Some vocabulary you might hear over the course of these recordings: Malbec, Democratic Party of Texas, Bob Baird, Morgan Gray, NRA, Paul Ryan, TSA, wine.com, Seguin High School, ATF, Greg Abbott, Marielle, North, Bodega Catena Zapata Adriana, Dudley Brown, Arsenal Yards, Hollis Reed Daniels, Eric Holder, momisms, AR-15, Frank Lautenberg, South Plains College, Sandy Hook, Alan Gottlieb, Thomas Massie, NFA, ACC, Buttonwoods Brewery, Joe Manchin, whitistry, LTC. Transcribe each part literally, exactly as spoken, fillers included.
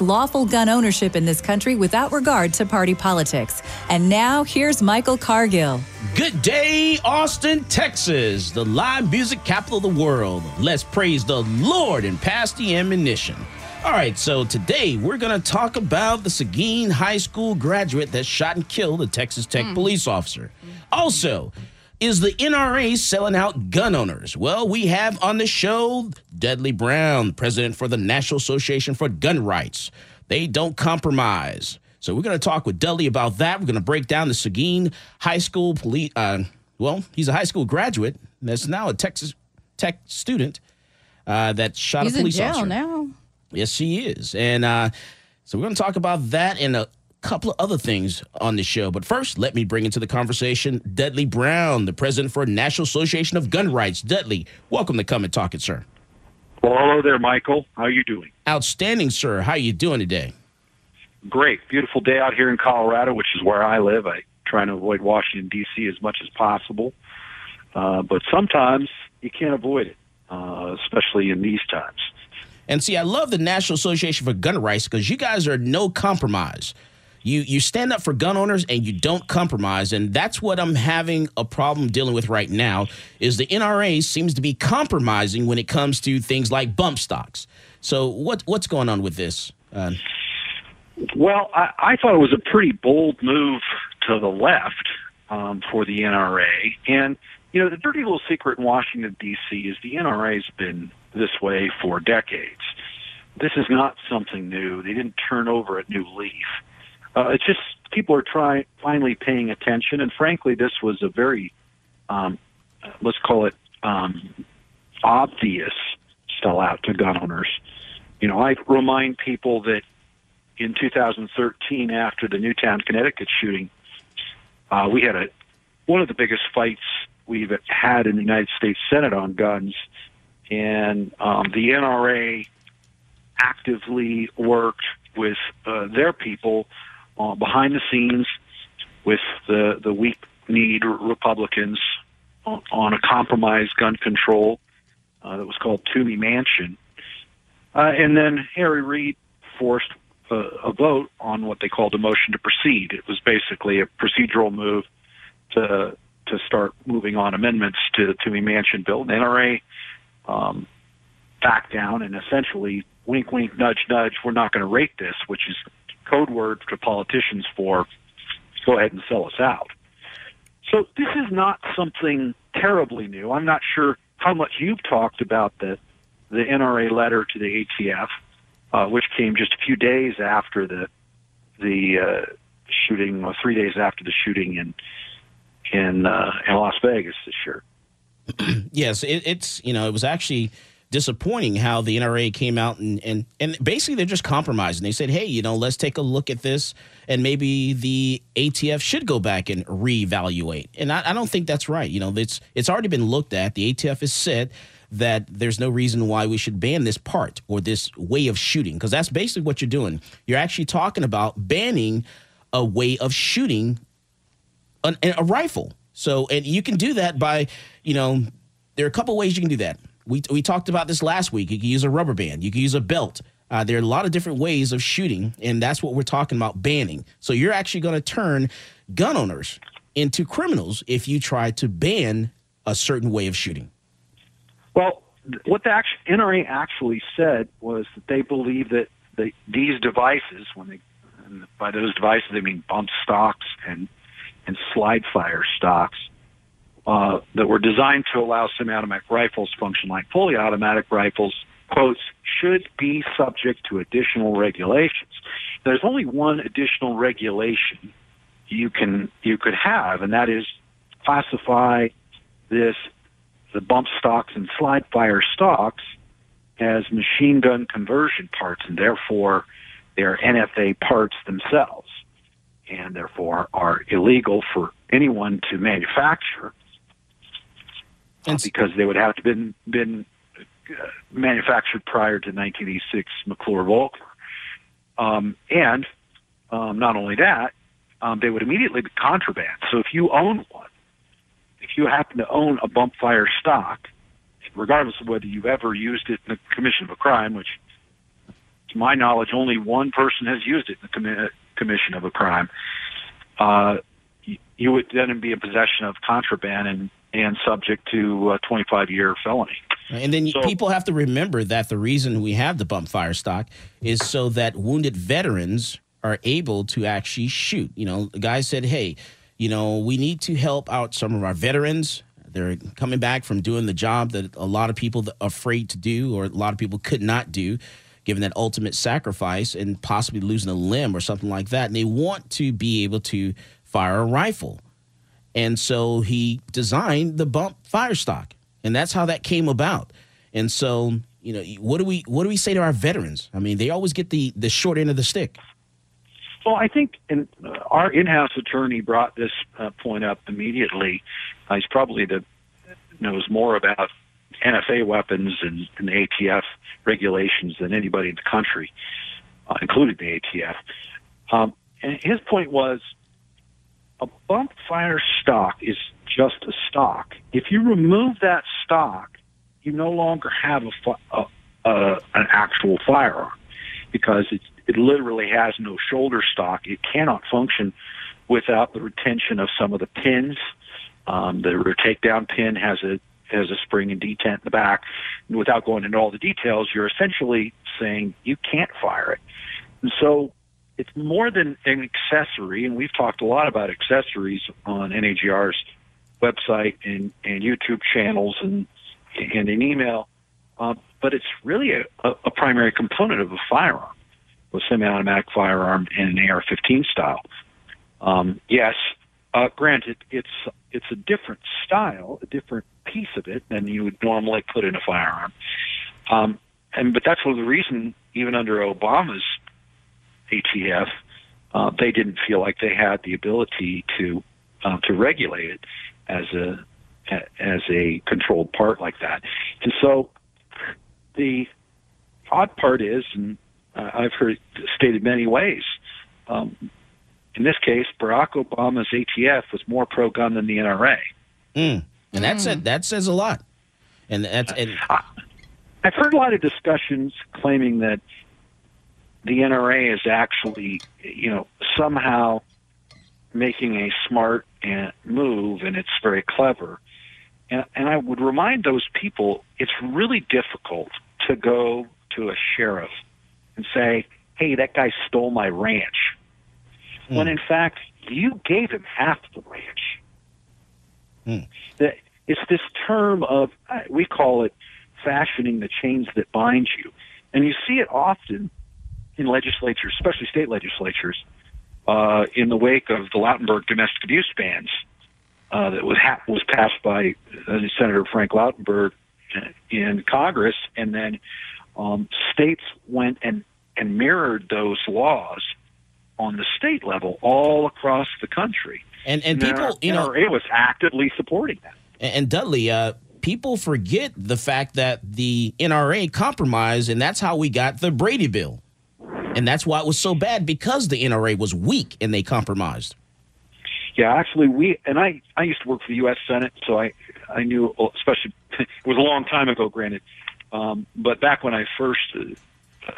lawful gun ownership in this country without regard to party politics. And now, here's Michael Cargill. Good day, Austin, Texas, the live music capital of the world. Let's praise the Lord and pass the ammunition. All right, so today we're going to talk about the Seguin High School graduate that shot and killed a Texas Tech mm. police officer. Also, is the N R A selling out gun owners? Well, we have on the show Dudley Brown, president for the National Association for Gun Rights. They don't compromise. So we're going to talk with Dudley about that. We're going to break down the Seguin High School police. Uh, well, he's a high school graduate that's now a Texas Tech student uh, that shot he's a police in jail officer. Now. Yes, he is. And uh, so we're going to talk about that in a couple of other things on the show. But first, let me bring into the conversation Dudley Brown, the president for National Association of Gun Rights. Dudley, welcome to Come and Talk It, sir. Well, hello there, Michael. How are you doing? Outstanding, sir. How are you doing today? Great. Beautiful day out here in Colorado, which is where I live. I try to avoid Washington, D C as much as possible. Uh, but sometimes you can't avoid it, uh, especially in these times. And see, I love the National Association for Gun Rights because you guys are no compromise. You you stand up for gun owners and you don't compromise, and that's what I'm having a problem dealing with right now is the N R A seems to be compromising when it comes to things like bump stocks. So what what's going on with this? Uh, well, I, I thought it was a pretty bold move to the left um, for the N R A. And, you know, the dirty little secret in Washington, D C is the N R A's been this way for decades. This is not something new. They didn't turn over a new leaf. Uh, it's just people are trying, finally paying attention, and frankly, this was a very, um, let's call it, um, obvious sellout to gun owners. You know, I remind people that in two thousand thirteen, after the Newtown, Connecticut shooting, uh, we had a one of the biggest fights we've had in the United States Senate on guns, and um, the N R A actively worked with uh, their people Uh, behind the scenes with the, the weak-kneed Republicans on, on a compromised gun control uh, that was called Toomey Manchin. Uh, and then Harry Reid forced a, a vote on what they called a motion to proceed. It was basically a procedural move to to start moving on amendments to the Toomey Manchin bill. And the N R A um, backed down and essentially, wink, wink, nudge, nudge, we're not going to rate this, which is code word to politicians for go ahead and sell us out. So this is not something terribly new. I'm not sure how much you've talked about the, the N R A letter to the A T F, uh, which came just a few days after the the uh, shooting, or three days after the shooting in in, uh, in Las Vegas this year. Yes, it, it's you know it was actually disappointing how the N R A came out and, and, and basically they're just compromising. They said, hey, you know, let's take a look at this and maybe the A T F should go back and reevaluate. And I, I don't think that's right. You know, it's, it's already been looked at. The A T F has said that there's no reason why we should ban this part or this way of shooting, because that's basically what you're doing. You're actually talking about banning a way of shooting an, a rifle. So, and you can do that by, you know, there are a couple ways you can do that. We we talked about this last week. You can use a rubber band. You can use a belt. Uh, there are a lot of different ways of shooting, and that's what we're talking about banning. So you're actually going to turn gun owners into criminals if you try to ban a certain way of shooting? Well, what the N R A actually said was that they believe that the, these devices, when they, and by those devices they mean bump stocks and and slide fire stocks, uh, that were designed to allow semi-automatic rifles function like fully automatic rifles, quotes, should be subject to additional regulations. There's only one additional regulation you can you could have, and that is classify this the bump stocks and slide fire stocks as machine gun conversion parts, and therefore they're N F A parts themselves, and therefore are illegal for anyone to manufacture, uh, because they would have to been been uh, manufactured prior to nineteen eighty-six McClure-Volcker. Um, and um, not only that, um, they would immediately be contraband. So if you own one, if you happen to own a bump fire stock, regardless of whether you've ever used it in the commission of a crime, which to my knowledge only one person has used it in the commi- commission of a crime, uh, you, you would then be in possession of contraband and, and subject to a twenty-five year felony. And then so, people have to remember that the reason we have the bump fire stock is so that wounded veterans are able to actually shoot. You know, the guy said, hey, you know, we need to help out some of our veterans. They're coming back from doing the job that a lot of people are afraid to do, or a lot of people could not do, given that ultimate sacrifice and possibly losing a limb or something like that. And they want to be able to fire a rifle. And so he designed the bump fire stock. And that's how that came about. And so, you know, what do we what do we say to our veterans? I mean, they always get the, the short end of the stick. Well, I think in, uh, our in-house attorney brought this uh, point up immediately. Uh, he's probably the knows more about N F A weapons and, and the A T F regulations than anybody in the country, uh, including the A T F. Um, and his point was, a bump fire stock is just a stock. If you remove that stock, you no longer have a, a, a an actual firearm, because it it literally has no shoulder stock. It cannot function without the retention of some of the pins. Um, the takedown pin has a has a spring and detent in the back. And without going into all the details, you're essentially saying you can't fire it. And so it's more than an accessory, and we've talked a lot about accessories on N A G R's website and, and YouTube channels and and in email, uh, but it's really a, a primary component of a firearm, a semi-automatic firearm and an A R fifteen style. Um, yes, uh, granted, it's it's a different style, a different piece of it than you would normally put in a firearm. Um, and but that's one of the reasons, even under Obama's A T F, uh, they didn't feel like they had the ability to uh, to regulate it as a as a controlled part like that. And so the odd part is, and uh, I've heard it stated many ways, um, in this case, Barack Obama's A T F was more pro-gun than the N R A. Mm. And that's mm. it. That says a lot. And that's and- I, I've heard a lot of discussions claiming that the N R A is actually, you know, somehow making a smart move, and it's very clever. And, and I would remind those people, it's really difficult to go to a sheriff and say, hey, that guy stole my ranch, mm. when in fact you gave him half the ranch. Mm. That it's this term of, we call it fashioning the chains that bind you. And you see it often in legislatures, especially state legislatures, uh, in the wake of the Lautenberg domestic abuse bans uh, that was ha- was passed by uh, Senator Frank Lautenberg in Congress, and then um, states went and, and mirrored those laws on the state level all across the country. And and, and people, you know, N R A was actively supporting that. And Dudley, uh, people forget the fact that the N R A compromised, and that's how we got the Brady bill. And that's why it was so bad, because the N R A was weak and they compromised. Yeah, actually, we and I, I used to work for the U S Senate, so I, I knew, especially, it was a long time ago, granted. Um, but back when I first, uh,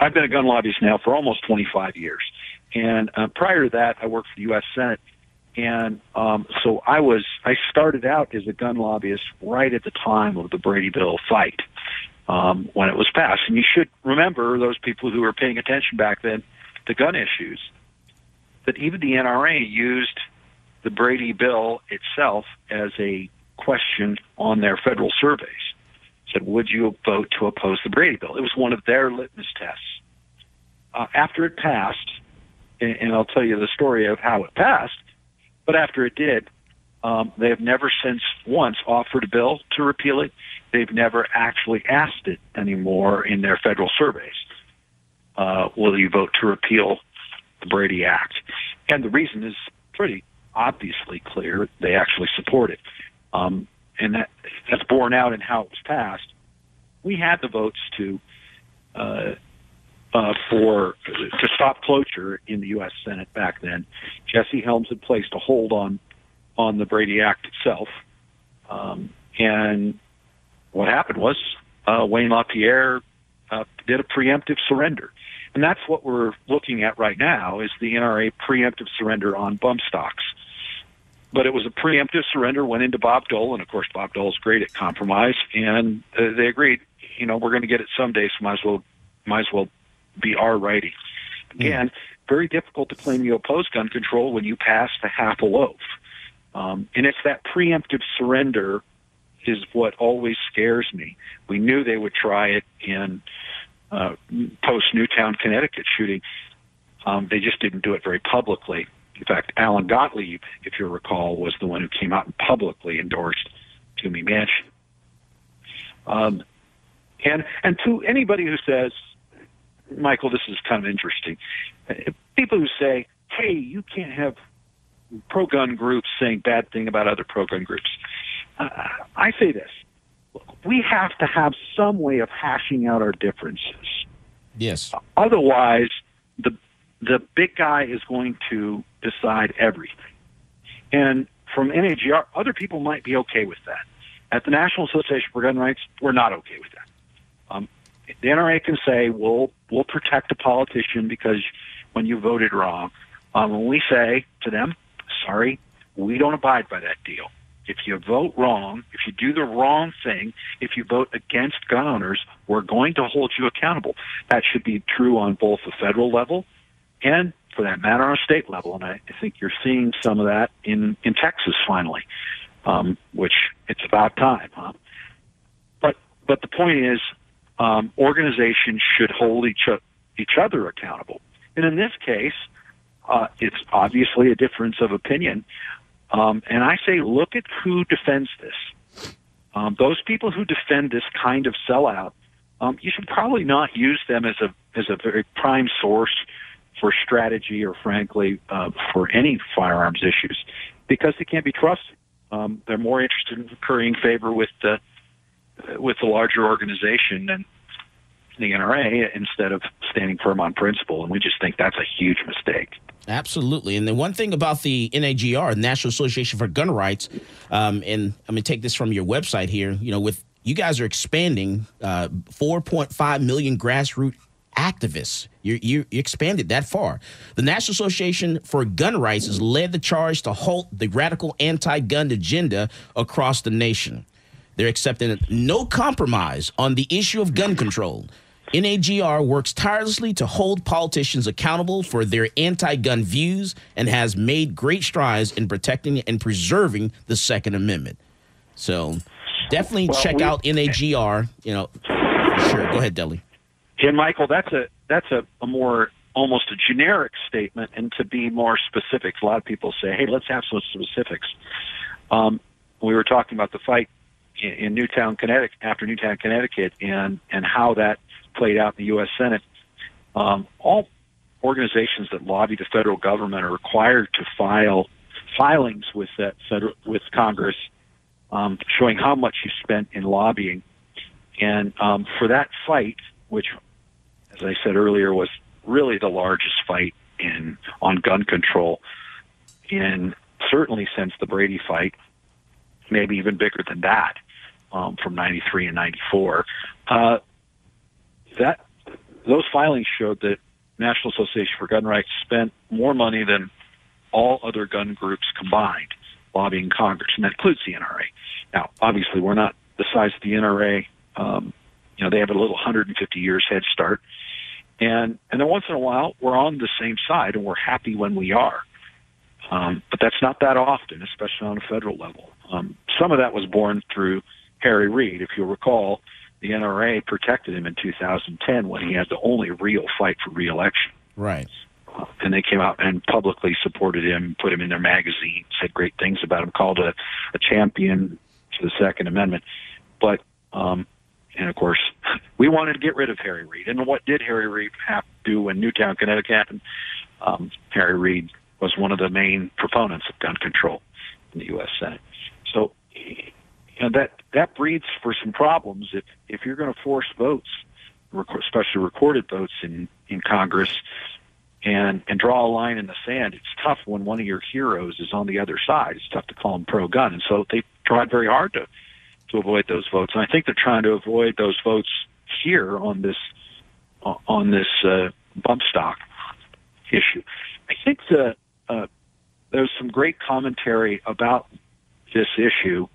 I've been a gun lobbyist now for almost twenty-five years. And uh, prior to that, I worked for the U S Senate. And um, so I was, I started out as a gun lobbyist right at the time of the Brady bill fight um, when it was passed. And you should remember, those people who were paying attention back then to gun issues, that even the N R A used the Brady bill itself as a question on their federal surveys. Said, would you vote to oppose the Brady bill? It was one of their litmus tests. Uh, after it passed, and, and I'll tell you the story of how it passed, but after it did, um, they have never since once offered a bill to repeal it. They've never actually asked it anymore in their federal surveys. Uh, will you vote to repeal the Brady Act? And the reason is pretty obviously clear. They actually support it. Um, and that, that's borne out in how it was passed. We had the votes to uh, uh, for to stop cloture in the U S Senate back then. Jesse Helms had placed a hold on on the Brady Act itself, um, and what happened was uh, Wayne LaPierre uh, did a preemptive surrender, and that's what we're looking at right now is the N R A preemptive surrender on bump stocks. But it was a preemptive surrender, went into Bob Dole, and of course Bob Dole's great at compromise, and uh, they agreed, you know, we're going to get it someday, so might as well, might as well be our righty. Again, mm-hmm. very difficult to claim you oppose gun control when you pass the half a loaf. Um, and it's that preemptive surrender is what always scares me. We knew they would try it in uh, post-Newtown, Connecticut shooting. Um, they just didn't do it very publicly. In fact, Alan Gottlieb, if you recall, was the one who came out and publicly endorsed Toomey Manchin. Um, and and to anybody who says, Michael, this is kind of interesting, people who say, hey, you can't have pro-gun groups saying bad thing about other pro-gun groups. Uh, I say this. Look, we have to have some way of hashing out our differences. Yes. Otherwise, the the big guy is going to decide everything. And from N A G R, other people might be okay with that. At the National Association for Gun Rights, we're not okay with that. Um, the N R A can say, we'll, we'll protect a politician because when you voted wrong, um, when we say to them, sorry, we don't abide by that deal. If you vote wrong, if you do the wrong thing, if you vote against gun owners, we're going to hold you accountable. That should be true on both the federal level and, for that matter, on a state level. And I, I think you're seeing some of that in, in Texas finally, um, which it's about time. Huh? But but the point is, um, organizations should hold each, each other accountable. And in this case, uh, it's obviously a difference of opinion. Um, and I say, look at who defends this. Um, those people who defend this kind of sellout, um, you should probably not use them as a as a very prime source for strategy or, frankly, uh, for any firearms issues, because they can't be trusted. Um, they're more interested in currying favor with the with the larger organization and the N R A instead of standing firm on principle, and we just think that's a huge mistake. Absolutely. And the one thing about the N A G R, the National Association for Gun Rights, um, and I'm going to take this from your website here, you know, with you guys are expanding uh, four point five million grassroots activists. You, you expanded that far. The National Association for Gun Rights has led the charge to halt the radical anti-gun agenda across the nation. They're accepting no compromise on the issue of gun control. N A G R works tirelessly to hold politicians accountable for their anti-gun views and has made great strides in protecting and preserving the Second Amendment. So definitely well, check we, out N A G R. You know, sure. Go ahead, Dudley. And Michael, that's a that's a, a more almost a generic statement, and to be more specific, a lot of people say, "Hey, let's have some specifics." Um, we were talking about the fight in, in Newtown, Connecticut, after Newtown, Connecticut, and and how that played out in the U S Senate. Um, all organizations that lobby the federal government are required to file filings with that federal, with Congress, um, showing how much you spent in lobbying, and um, for that fight, which, as I said earlier, was really the largest fight in on gun control, and certainly since the Brady fight, maybe even bigger than that, um, from ninety-three and ninety-four. Uh, that those filings showed that National Association for Gun Rights spent more money than all other gun groups combined lobbying Congress, and that includes the N R A. Now, obviously, we're not the size of the N R A. Um, you know, they have a little one hundred fifty years head start. And and then once in a while, we're on the same side, and we're happy when we are. Um, but that's not that often, especially on a federal level. Um, some of that was born through Harry Reid. If you'll recall, the N R A protected him in two thousand ten when he had the only real fight for re-election. Right. Uh, and they came out and publicly supported him, put him in their magazine, said great things about him, called a, a champion to the Second Amendment. But, um, and of course, we wanted to get rid of Harry Reid. And what did Harry Reid have to do when Newtown, Connecticut happened? Um, Harry Reid was one of the main proponents of gun control in the U S Senate. So you know, that that breeds for some problems if, if you're going to force votes, especially recorded votes in, in Congress, and, and draw a line in the sand. It's tough when one of your heroes is on the other side. It's tough to call them pro-gun. And so they tried very hard to, to avoid those votes. And I think they're trying to avoid those votes here on this, on this uh, bump stock issue. I think the Uh, there's some great commentary about this issue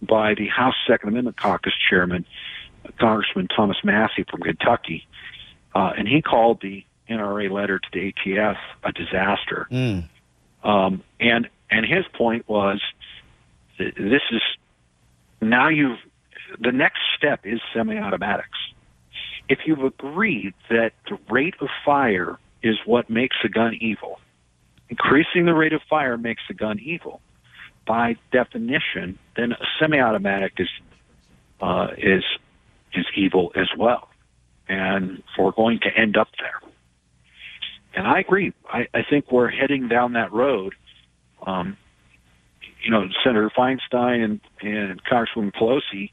by the House Second Amendment Caucus Chairman, Congressman Thomas Massie from Kentucky, uh, and he called the N R A letter to the A T F a disaster. Mm. Um, and and his point was, this is now you've the next step is semi-automatics. If you've agreed that the rate of fire is what makes a gun evil. Increasing the rate of fire makes the gun evil. By definition, then a semi-automatic is uh, is is evil as well, and we're going to end up there. And I agree. I, I think we're heading down that road. Um, you know, Senator Feinstein and, and Congresswoman Pelosi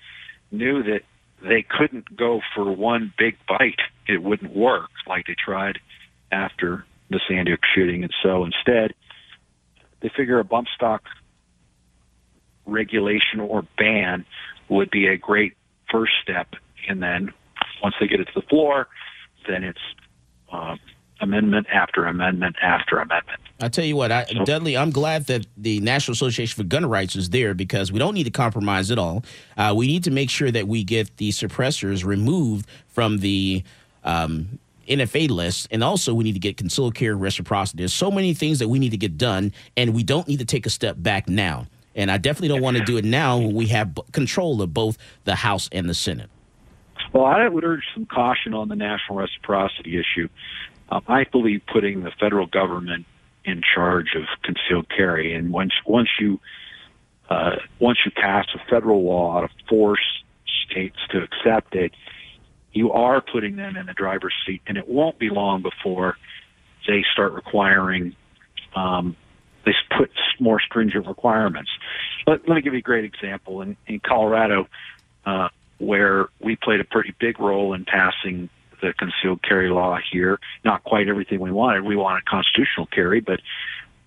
knew that they couldn't go for one big bite; it wouldn't work. Like they tried after the Sandy Hook shooting, and so instead they figure a bump stock regulation or ban would be a great first step, and then once they get it to the floor, then it's um, amendment after amendment after amendment. I tell you what, I, so, Dudley, I'm glad that the National Association for Gun Rights is there, because we don't need to compromise at all. Uh, we need to make sure that we get the suppressors removed from the um, N F A list, and also we need to get concealed carry reciprocity. There's so many things that we need to get done, and we don't need to take a step back now. And I definitely don't want to do it now when we have control of both the House and the Senate. Well, I would urge some caution on the national reciprocity issue. Um, I believe putting the federal government in charge of concealed carry, and once once you uh, once you pass a federal law to force states to accept it, you are putting them in the driver's seat, and it won't be long before they start requiring, um, they put more stringent requirements. Let, let me give you a great example. In, in Colorado, uh, where we played a pretty big role in passing the concealed carry law here, not quite everything we wanted. We wanted constitutional carry, but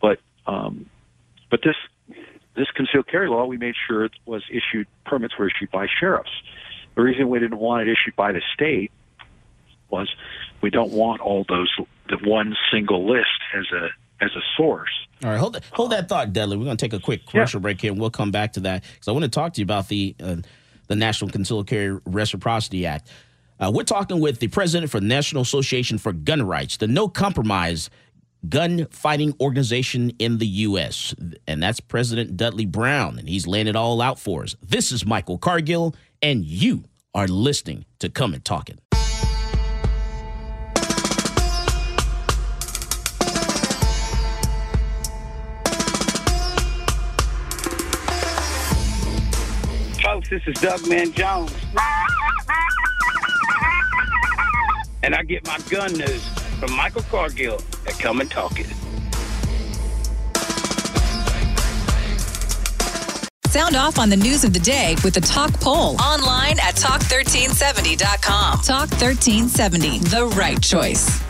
but um, but this this concealed carry law, we made sure it was issued, permits were issued by sheriffs. The reason we didn't want it issued by the state was we don't want all those, the one single list as a as a source. All right, hold that, hold that thought, Dudley. We're going to take a quick commercial yeah. break here, and we'll come back to that, because I want to talk to you about the uh, the National Concealed Carry Reciprocity Act. Uh, we're talking with the president for the National Association for Gun Rights, the No Compromise Gun Fighting Organization in the U S, and that's President Dudley Brown, and he's laying it all out for us. This is Michael Cargill, and you are listening to Come and Talk It. Folks, this is Doug Man Jones, and I get my gun news from Michael Cargill at Come and Talk It. Sound off on the news of the day with the Talk Poll. Online at talk thirteen seventy dot com. Talk thirteen seventy, the right choice.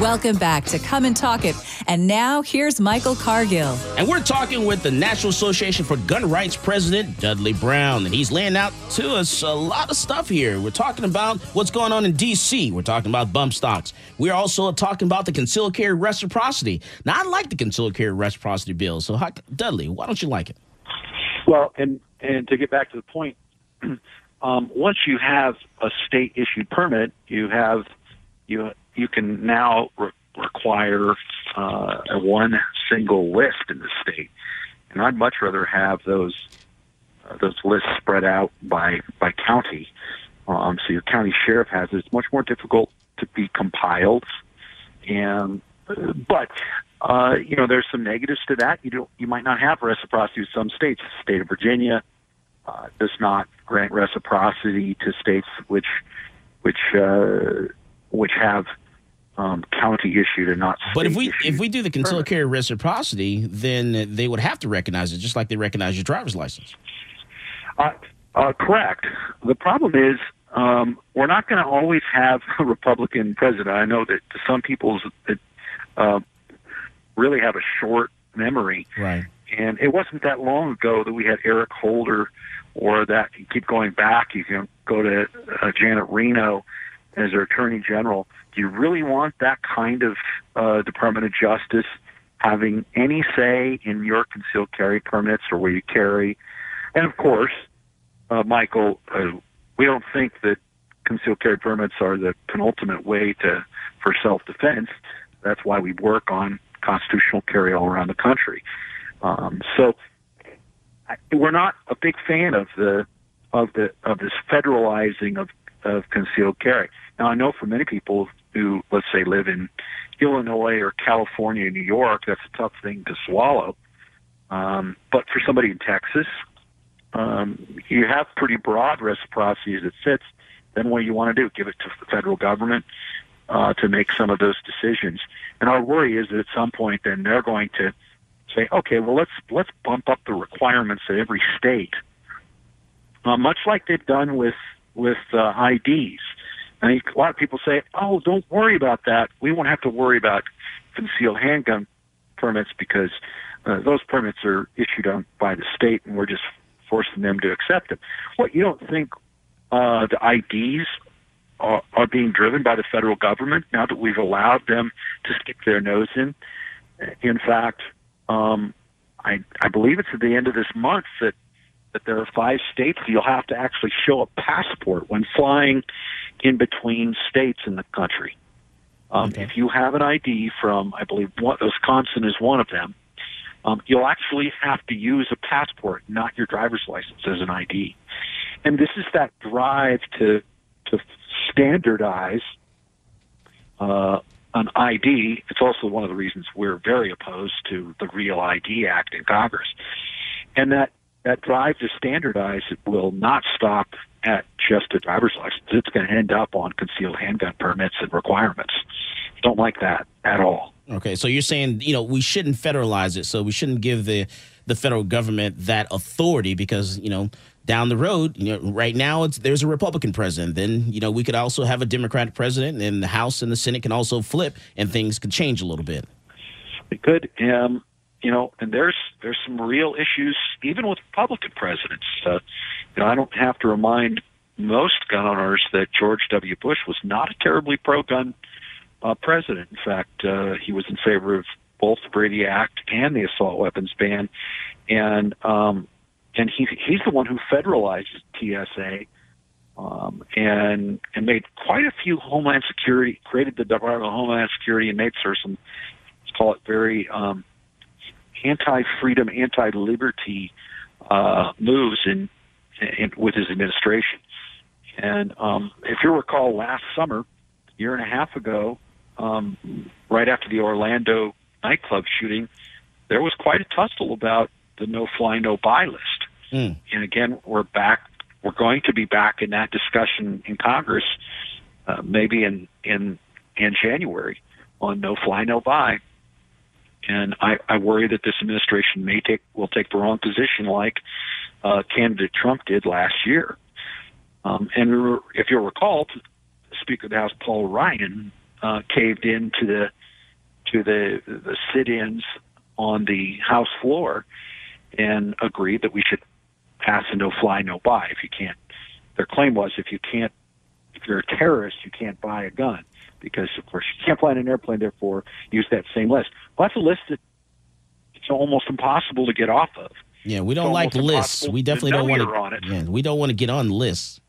Welcome back to Come and Talk It. And now here's Michael Cargill. And we're talking with the National Association for Gun Rights President Dudley Brown. And he's laying out to us a lot of stuff here. We're talking about what's going on in D C. We're talking about bump stocks. We're also talking about the concealed carry reciprocity. Now, I like the concealed carry reciprocity bill. So, how, Dudley, why don't you like it? Well, and, and to get back to the point, um, once you have a state-issued permit, you have you you can now re- require uh, one single list in the state, and I'd much rather have those uh, those lists spread out by by county. Um, so your county sheriff has it. It's much more difficult to be compiled, and but. Uh, you know, there's some negatives to that. You don't, you might not have reciprocity with some states. The state of Virginia uh, does not grant reciprocity to states which, which, uh, which have um, county issued and not state. But if we if we do the concealed carry reciprocity, then they would have to recognize it, just like they recognize your driver's license. Uh, uh, correct. The problem is um, we're not going to always have a Republican president. I know that to some people's. It, uh, really have a short memory. Right. And it wasn't that long ago that we had Eric Holder or that, you keep going back, you can go to uh, Janet Reno as their attorney general. Do you really want that kind of uh, Department of Justice having any say in your concealed carry permits or where you carry? And of course, uh, Michael, uh, we don't think that concealed carry permits are the penultimate way to for self-defense. That's why we work on constitutional carry all around the country. Um, so I, we're not a big fan of the of the of this federalizing of, of concealed carry. Now I know for many people who, let's say, live in Illinois or California, New York, that's a tough thing to swallow. Um, but for somebody in Texas, um, you have pretty broad reciprocity as it sits. Then what do you want to do? Give it to the federal government Uh, to make some of those decisions. And our worry is that at some point then they're going to say, okay, well, let's let's bump up the requirements at every state, uh, much like they've done with, with uh, I Ds. I think a lot of people say, oh, don't worry about that. We won't have to worry about concealed handgun permits because uh, those permits are issued on, by the state and we're just forcing them to accept them. What, you don't think uh, the I Ds Are, are being driven by the federal government now that we've allowed them to stick their nose in? In fact, um, I, I believe it's at the end of this month that, that there are five states that you'll have to actually show a passport when flying in between states in the country. Um, okay. If you have an I D from, I believe, one, Wisconsin is one of them, um, you'll actually have to use a passport, not your driver's license, as an I D. And this is that drive to to standardize uh, an I D. It's also one of the reasons we're very opposed to the Real I D Act in Congress. And that, that drive to standardize it will not stop at just a driver's license. It's going to end up on concealed handgun permits and requirements. Don't like that at all. Okay, so you're saying, you know, we shouldn't federalize it, so we shouldn't give the, the federal government that authority because, you know, down the road, you know, right now it's there's a Republican president. Then, you know, we could also have a Democratic president, and the House and the Senate can also flip, and things could change a little bit. It could, um, you know, and there's there's some real issues even with Republican presidents. Uh, you know, I don't have to remind most gun owners that George W. Bush was not a terribly pro-gun uh, president. In fact, uh, he was in favor of both the Brady Act and the assault weapons ban, and um, And he, he's the one who federalized T S A um, and and made quite a few Homeland Security, created the Department of Homeland Security and made sort of some, let's call it very um, anti-freedom, anti-liberty uh, moves in, in with his administration. And um, if you recall last summer, a year and a half ago, um, right after the Orlando nightclub shooting, there was quite a tussle about the no-fly, no-buy list. Mm. And again, we're back. We're going to be back in that discussion in Congress, uh, maybe in, in in January, on no fly, no buy. And I, I worry that this administration may take will take the wrong position, like uh, candidate Trump did last year. Um, and we were, if you'll recall, Speaker of the House Paul Ryan uh, caved in to the to the, the sit-ins on the House floor and agreed that we should pass a no-fly, no-buy. If you can't, their claim was, if you can't, if you're a terrorist, you can't buy a gun because, of course, you can't fly in an airplane. Therefore, use that same list. Well, that's a list that it's almost impossible to get off of. Yeah, we don't like lists. We definitely don't want to. On it. Yeah, we don't want to get on lists.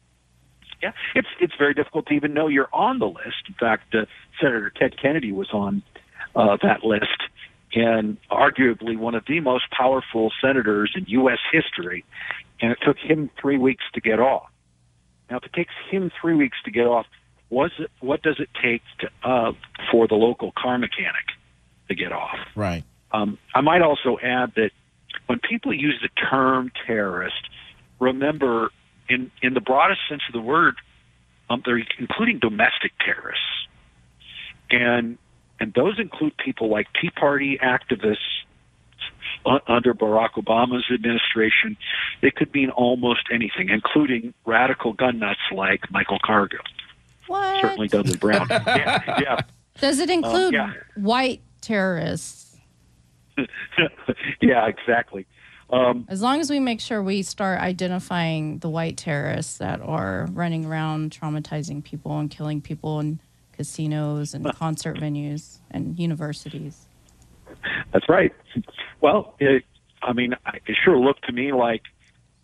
Yeah, it's it's very difficult to even know you're on the list. In fact, uh, Senator Ted Kennedy was on uh, that list, and arguably one of the most powerful senators in U S history. And it took him three weeks to get off. Now, if it takes him three weeks to get off, was it, what does it take to, uh, for the local car mechanic to get off? Right. Um, I might also add that when people use the term terrorist, remember, in, in the broadest sense of the word, um, they're including domestic terrorists. And and those include people like Tea Party activists uh, under Barack Obama's administration. They could mean almost anything, including radical gun nuts like Michael Cargill. What? Certainly Dudley Brown. yeah, yeah. Does it include um, yeah. white terrorists? Yeah, exactly. Um, as long as we make sure we start identifying the white terrorists that are running around traumatizing people and killing people in casinos and concert venues and universities. That's right. Well, it, I mean, it sure looked to me like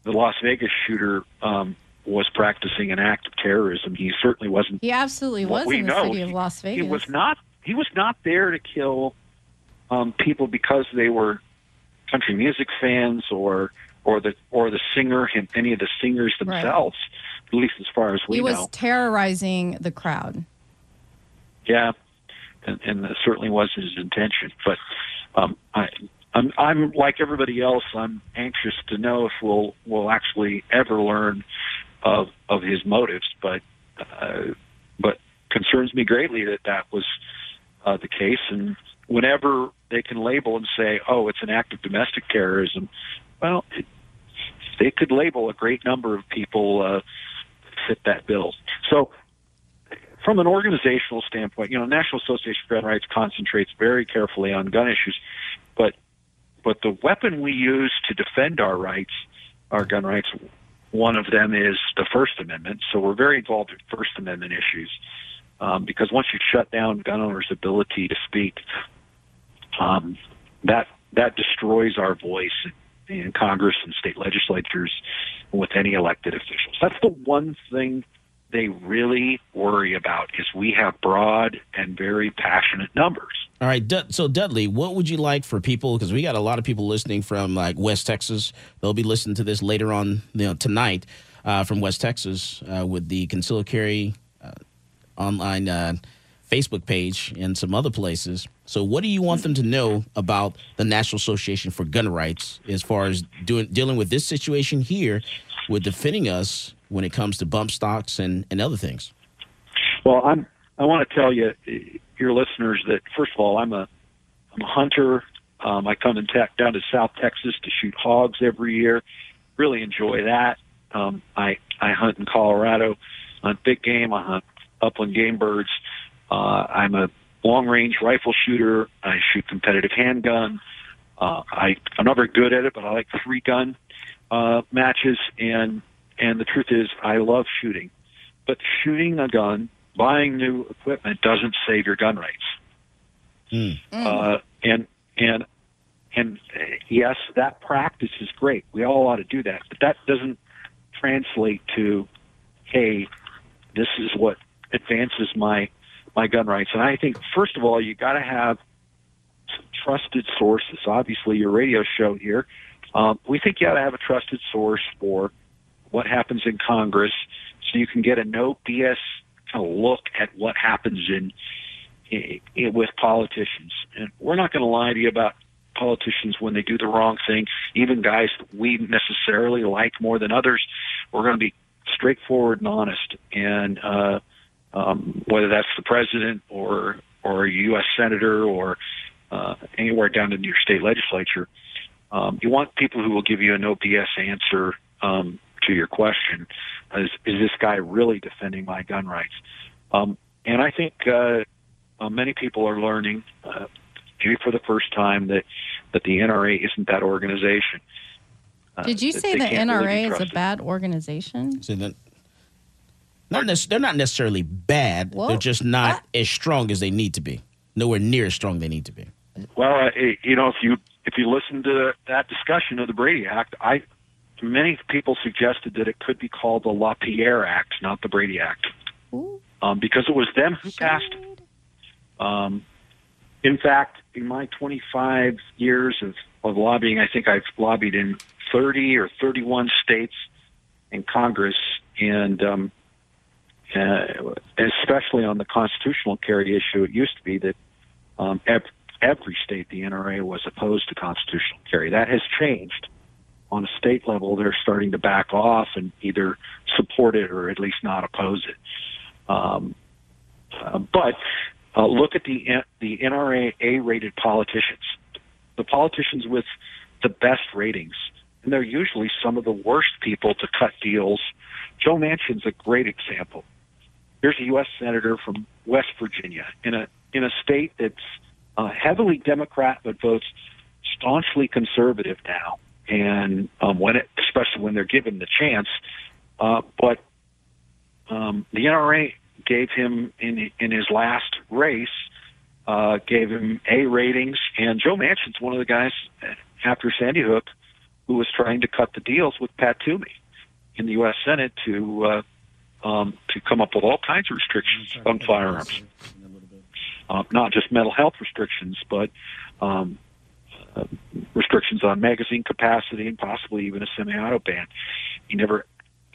the Las Vegas shooter um, was practicing an act of terrorism. He certainly wasn't. He absolutely was in the know. city of Las Vegas. He was not. He was not there to kill Um, people because they were country music fans or or the or the singer, him, any of the singers themselves, right. At least as far as we know. He was know. terrorizing the crowd. Yeah, and, and that certainly was his intention. But um, I, I'm, I'm like everybody else. I'm anxious to know if we'll we'll actually ever learn of of his motives. But uh, but concerns me greatly that that was uh, the case. And whenever they can label and say, oh, it's an act of domestic terrorism, well, it, they could label a great number of people uh, fit that bill. So from an organizational standpoint, you know, National Association for Gun Rights concentrates very carefully on gun issues, but but the weapon we use to defend our rights, our gun rights, one of them is the First Amendment. So we're very involved in First Amendment issues um, because once you shut down gun owners' ability to speak, Um, that that destroys our voice in Congress and state legislatures and with any elected officials. That's the one thing they really worry about is we have broad and very passionate numbers. All right. So, Dudley, what would you like for people, because we got a lot of people listening from like West Texas. They'll be listening to this later on you know, tonight uh, from West Texas uh, with the conciliatory uh, online uh Facebook page and some other places. So what do you want them to know about the National Association for Gun Rights as far as doing dealing with this situation here with defending us when it comes to bump stocks and, and other things? Well, I'm, I want to tell you, your listeners, that first of all, I'm a, I'm a hunter. Um, I come in tech, down to South Texas to shoot hogs every year. Really enjoy that. Um, I, I hunt in Colorado. I hunt big game. I hunt upland game birds. Uh, I'm a long-range rifle shooter. I shoot competitive handgun. Uh, I, I'm not very good at it, but I like three-gun uh, matches. And and the truth is, I love shooting. But shooting a gun, buying new equipment, doesn't save your gun rights. Mm. Uh, and and and yes, that practice is great. We all ought to do that. But that doesn't translate to, hey, this is what advances my my gun rights. And I think, first of all, you got to have some trusted sources. Obviously, your radio show here, um, we think you ought to have a trusted source for what happens in Congress so you can get a no B S kind of look at what happens in, in, in with politicians. And we're not going to lie to you about politicians when they do the wrong thing, even guys that we necessarily like more than others. We're going to be straightforward and honest. And, uh, Um, whether that's the president or or a U S senator or uh, anywhere down to your state legislature, um, you want people who will give you a no B S answer um, to your question. Is, is this guy really defending my gun rights? Um, and I think uh, uh, many people are learning uh, maybe for the first time, that, that the N R A isn't that organization. Uh, Did you say the N R A really is a bad organization? See, they're not, ne- they're not necessarily bad. Whoa. They're just not I- as strong as they need to be. Nowhere near as strong they need to be. Well, uh, you know, if you if you listen to that discussion of the Brady Act, I many people suggested that it could be called the LaPierre Act, not the Brady Act, um, because it was them who passed it. Um, in fact, in my twenty-five years of, of lobbying, I think I've lobbied in thirty or thirty-one states in Congress, and um, uh, especially on the constitutional carry issue. It used to be that um, every, every state the N R A was opposed to constitutional carry. That has changed. On a state level, they're starting to back off and either support it or at least not oppose it. Um, uh, but uh, look at the the N R A A-rated politicians, the politicians with the best ratings, and they're usually some of the worst people to cut deals. Joe Manchin's a great example. Here's a U S senator from West Virginia in a in a state that's uh, heavily Democrat but votes staunchly conservative now. And um, when, it, especially when they're given the chance, uh, but um, the N R A gave him in in his last race, uh, gave him A ratings. And Joe Manchin's one of the guys after Sandy Hook who was trying to cut the deals with Pat Toomey in the U S Senate to uh, um, to come up with all kinds of restrictions on firearms, uh, not just mental health restrictions, but. Um, Uh, restrictions on magazine capacity and possibly even a semi-auto ban. He never,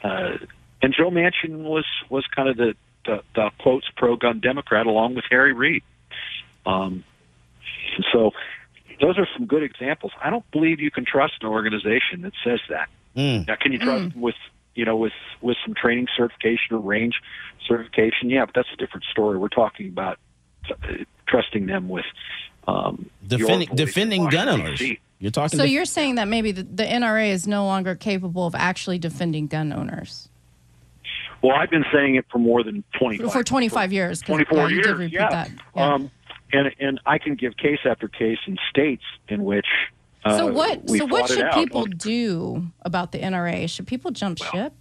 uh, and Joe Manchin was, was kind of the, the, the quotes pro-gun Democrat along with Harry Reid. Um, and so those are some good examples. I don't believe you can trust an organization that says that. Mm. Now, can you trust mm. them with, you know, with, with some training certification or range certification? Yeah, but that's a different story. We're talking about t- trusting them with, Um, defending defending gun owners. You're talking. So def- you're saying that maybe the, the N R A is no longer capable of actually defending gun owners. Well, I've been saying it for more than twenty-five. For twenty-five years. twenty-four yeah, years. You did repeat yeah. That. Yeah. Um, and and I can give case after case in states in which. Uh, so what? So what should people do about the N R A? Should people jump well, ship?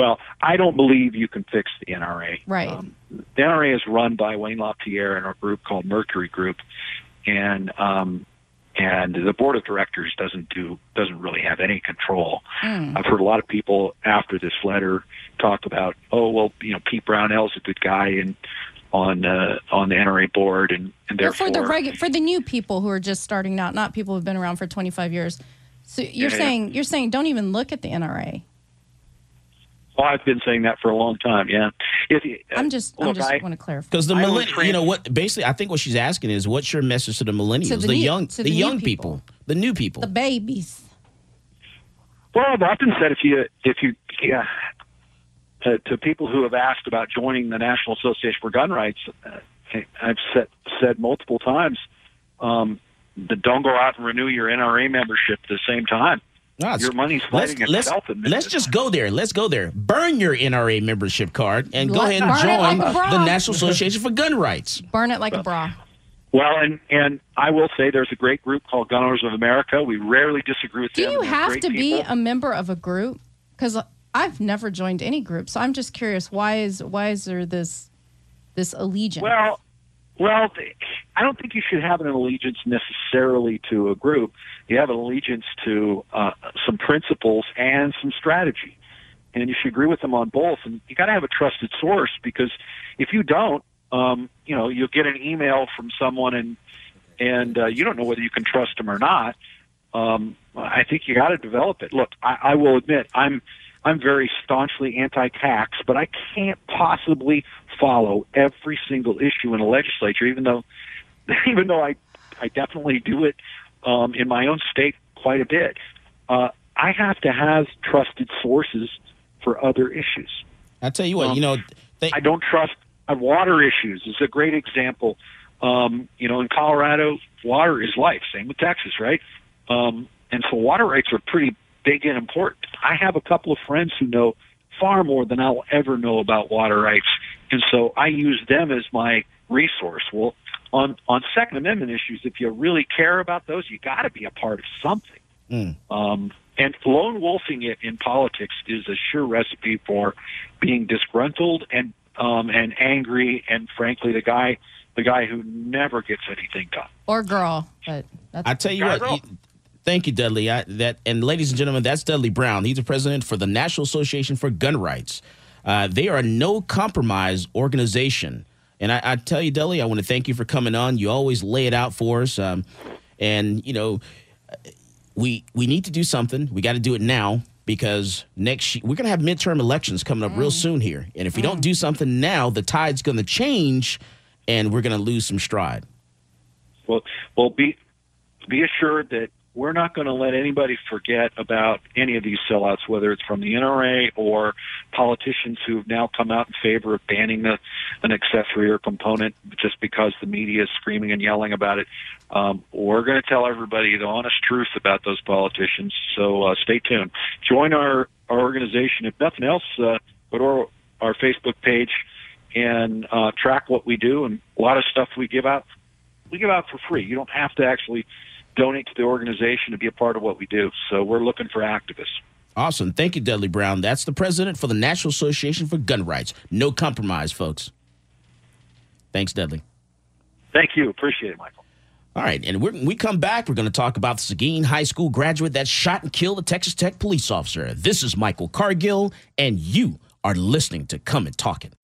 Well, I don't believe you can fix the N R A. Right. Um, the N R A is run by Wayne LaPierre and a group called Mercury Group, and um, and the board of directors doesn't do doesn't really have any control. Mm. I've heard a lot of people after this letter talk about, oh well, you know, Pete Brownell's a good guy and on uh, on the N R A board, and, and therefore well, for the regu- for the new people who are just starting out, not people who've been around for twenty-five years. So you're yeah, saying yeah. you're saying don't even look at the N R A. Oh, I've been saying that for a long time. Yeah, if you, I'm just. Look, I'm just I, want to clarify because the millennials. You know what? Basically, I think what she's asking is, what's your message to the millennials, to the, the new, young, the, the young people. people, the new people, the babies? Well, I've often said if you, if you, yeah, to, to people who have asked about joining the National Association for Gun Rights, uh, I've said said multiple times, um, that don't go out and renew your N R A membership at the same time. No, your money's fighting let's, itself. Let's, let's just go there. Let's go there. Burn your N R A membership card and go ahead and join like the National Association for Gun Rights. Burn it like well, a bra. Well, and, and I will say there's a great group called Gun Owners of America. We rarely disagree with Do them. Do you They're have to people. be a member of a group? Because I've never joined any group, so I'm just curious. Why is why is there this this allegiance? Well, well, I don't think you should have an allegiance necessarily to a group. You have an allegiance to uh, some principles and some strategy, and you should agree with them on both. And you got to have a trusted source, because if you don't, um, you know, you'll get an email from someone, and and uh, you don't know whether you can trust them or not. Um, I think you got to develop it. Look, I, I will admit I'm I'm very staunchly anti-tax, but I can't possibly follow every single issue in the legislature, even though, even though I, I definitely do it um, in my own state quite a bit. Uh, I have to have trusted sources for other issues. I tell you what, um, you know, they- I don't trust uh, water issues is a great example. Um, you know, in Colorado, water is life. Same with Texas, right? Um, and so water rights are pretty big and important. I have a couple of friends who know far more than I'll ever know about water rights. And so I use them as my resource. Well, on, on Second Amendment issues, if you really care about those, you got to be a part of something. Mm. Um, and lone wolfing it in politics is a sure recipe for being disgruntled and um, and angry, and frankly, the guy the guy who never gets anything done. Or girl, but that's I tell you what. He, thank you, Dudley. I, that and ladies and gentlemen, that's Dudley Brown. He's the president for the National Association for Gun Rights. Uh, they are a no compromise organization. And I, I tell you, Dudley, I want to thank you for coming on. You always lay it out for us. Um, and, you know, we we need to do something. We got to do it now, because next we're going to have midterm elections coming up mm. real soon here. And if we mm. don't do something now, the tide's going to change and we're going to lose some stride. Well, well, be be assured that we're not going to let anybody forget about any of these sellouts, whether it's from the N R A or politicians who have now come out in favor of banning the, an accessory or component just because the media is screaming and yelling about it. Um, we're going to tell everybody the honest truth about those politicians, so uh, stay tuned. Join our, our organization. If nothing else, uh, go to our, our Facebook page and uh, track what we do, and a lot of stuff we give out. We give out for free. You don't have to actually donate to the organization to be a part of what we do. So we're looking for activists. Awesome. Thank you, Dudley Brown. That's the president for the National Association for Gun Rights. No compromise, folks. Thanks, Dudley. Thank you. Appreciate it, Michael. All right. And we're, when we come back, we're going to talk about the Seguin High School graduate that shot and killed a Texas Tech police officer. This is Michael Cargill, and you are listening to Come and Talk It.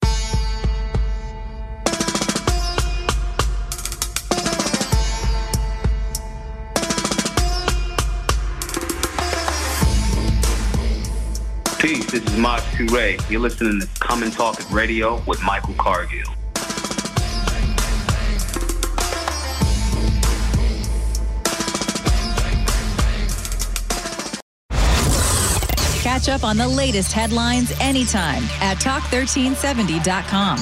Peace, this is Mach Toure. You're listening to Come and Talk It Radio with Michael Cargill. Catch up on the latest headlines anytime at talk thirteen seventy dot com.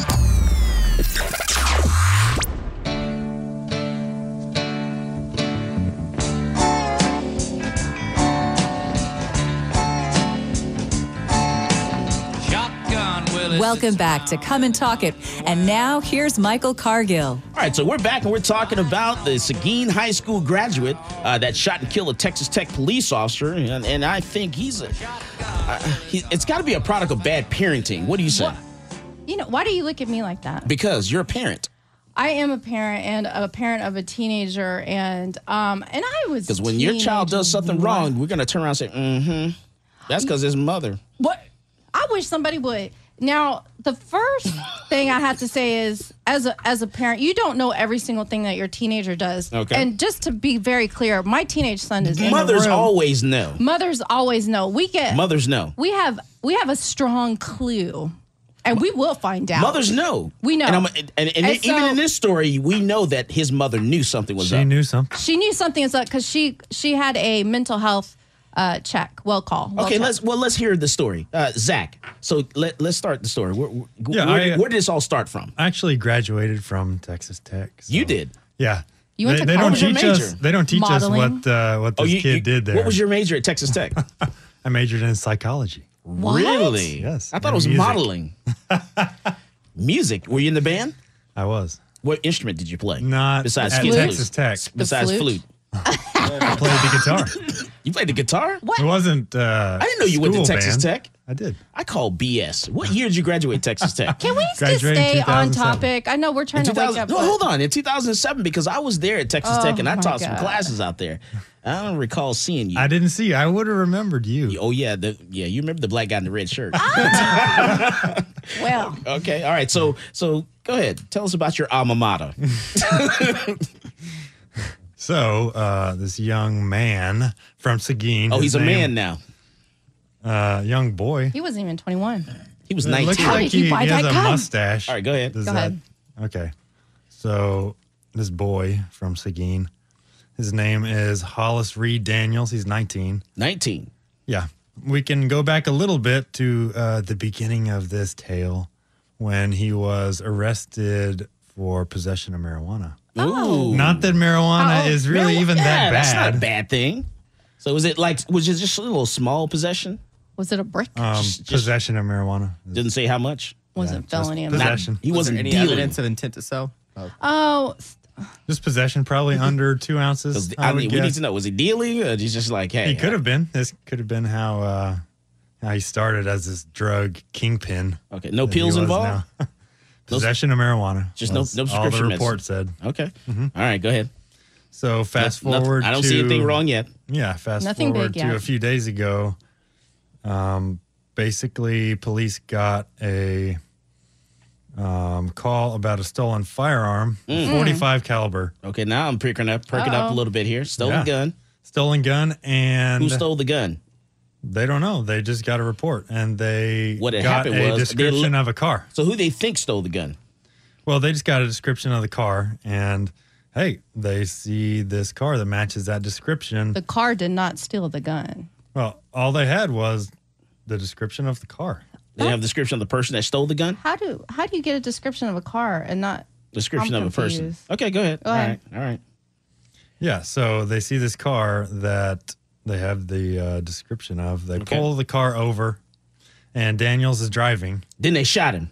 Welcome back to Come and Talk It. And now, here's Michael Cargill. All right, so we're back, and we're talking about the Seguin High School graduate uh, that shot and killed a Texas Tech police officer. And, and I think he's a... Uh, he, it's got to be a product of bad parenting. What do you say? What? You know, why do you look at me like that? Because you're a parent. I am a parent, and a parent of a teenager. And, um, and I was... Because when your child does something wrong, we're going to turn around and say, mm-hmm. That's because his mother. What? I wish somebody would... Now, the first thing I have to say is, as a, as a parent, you don't know every single thing that your teenager does. Okay. And just to be very clear, my teenage son is in the room. Mothers always know. Mothers always know. We get mothers know. We have we have a strong clue, and we will find out. Mothers know. We know. And, I'm, and, and, and, and so, even in this story, we know that his mother knew something was she up. She knew something. She knew something was up because she she had a mental health Uh, check. Well, call. Well okay, check. let's well let's hear the story, uh, Zach. So let let's start the story. Where, where, yeah, where, I, did, where did this all start from? I actually graduated from Texas Tech. So. You did? Yeah. You went they, to they college. Don't teach us, they don't teach Modeling. us what uh, what this oh, you, kid you, did there. What was your major at Texas Tech? I majored in psychology. What? Really? Yes. I thought it was music. modeling. Music. Were you in the band? I was. What instrument did you play? Not besides at Texas Tech. Besides flute. flute. I played the guitar. You played the guitar? What? It wasn't. Uh, I didn't know you went to Texas Tech. I did. I call B S. What year did you graduate Texas Tech? Can we just stay on topic? I know we're trying to wake up. No, hold on. In two thousand seven, because I was there at Texas Tech and I taught some classes out there. I don't recall seeing you. I didn't see you. I would have remembered you. Oh, yeah. The, yeah, you remember the black guy in the red shirt. Ah! Well. Okay. All right. So, so go ahead. Tell us about your alma mater. So, uh, this young man from Seguin. Oh, he's a name, man now. Uh, young boy. He wasn't even twenty-one. He was nineteen. It looks How like did he, he buy he that has gun? a mustache. All right, go ahead. Does go that, ahead. Okay. So, this boy from Seguin, his name is Hollis Reed Daniels. He's nineteen. nineteen. Yeah. We can go back a little bit to uh, the beginning of this tale when he was arrested for possession of marijuana. Ooh. Not that marijuana oh, is really marijuana, even yeah, that bad. That's not a bad thing. So was it like, was it just a little small possession? Was it a brick? Um, just, possession just, of marijuana. Didn't say how much. Was yeah, it felony? Possession. Not, he was wasn't any dealing. evidence of intent to sell? Oh, oh Just possession, probably under two ounces. I, I mean, we guess. need to know, was he dealing? Or he's just like, hey, he could have been. This could have been how uh, how he started as this drug kingpin. Okay, no pills involved. Possession no, of marijuana. Just no, no prescription. All the report medicine. said. Okay, mm-hmm. all right, go ahead. So fast no, forward. Nothing, I don't to, see anything wrong yet. Yeah, fast nothing forward big, yeah. to a few days ago. Um, basically, police got a. Um, call about a stolen firearm, mm. forty-five caliber. Okay, now I'm perking up, perking Uh-oh. up a little bit here. Stolen yeah. gun, stolen gun, and who stole the gun? They don't know. They just got a report, and they what had got happened a was description they, of a car. So who they think stole the gun? Well, they just got a description of the car, and hey, they see this car that matches that description. The car did not steal the gun. Well, all they had was the description of the car. They have a description of the person that stole the gun? How do how do you get a description of a car and not description of a person? Okay, go ahead. Go ahead. All right. All right. Yeah, so they see this car that they have the uh, description of. They okay. pull the car over, and Daniels is driving. Then they shot him.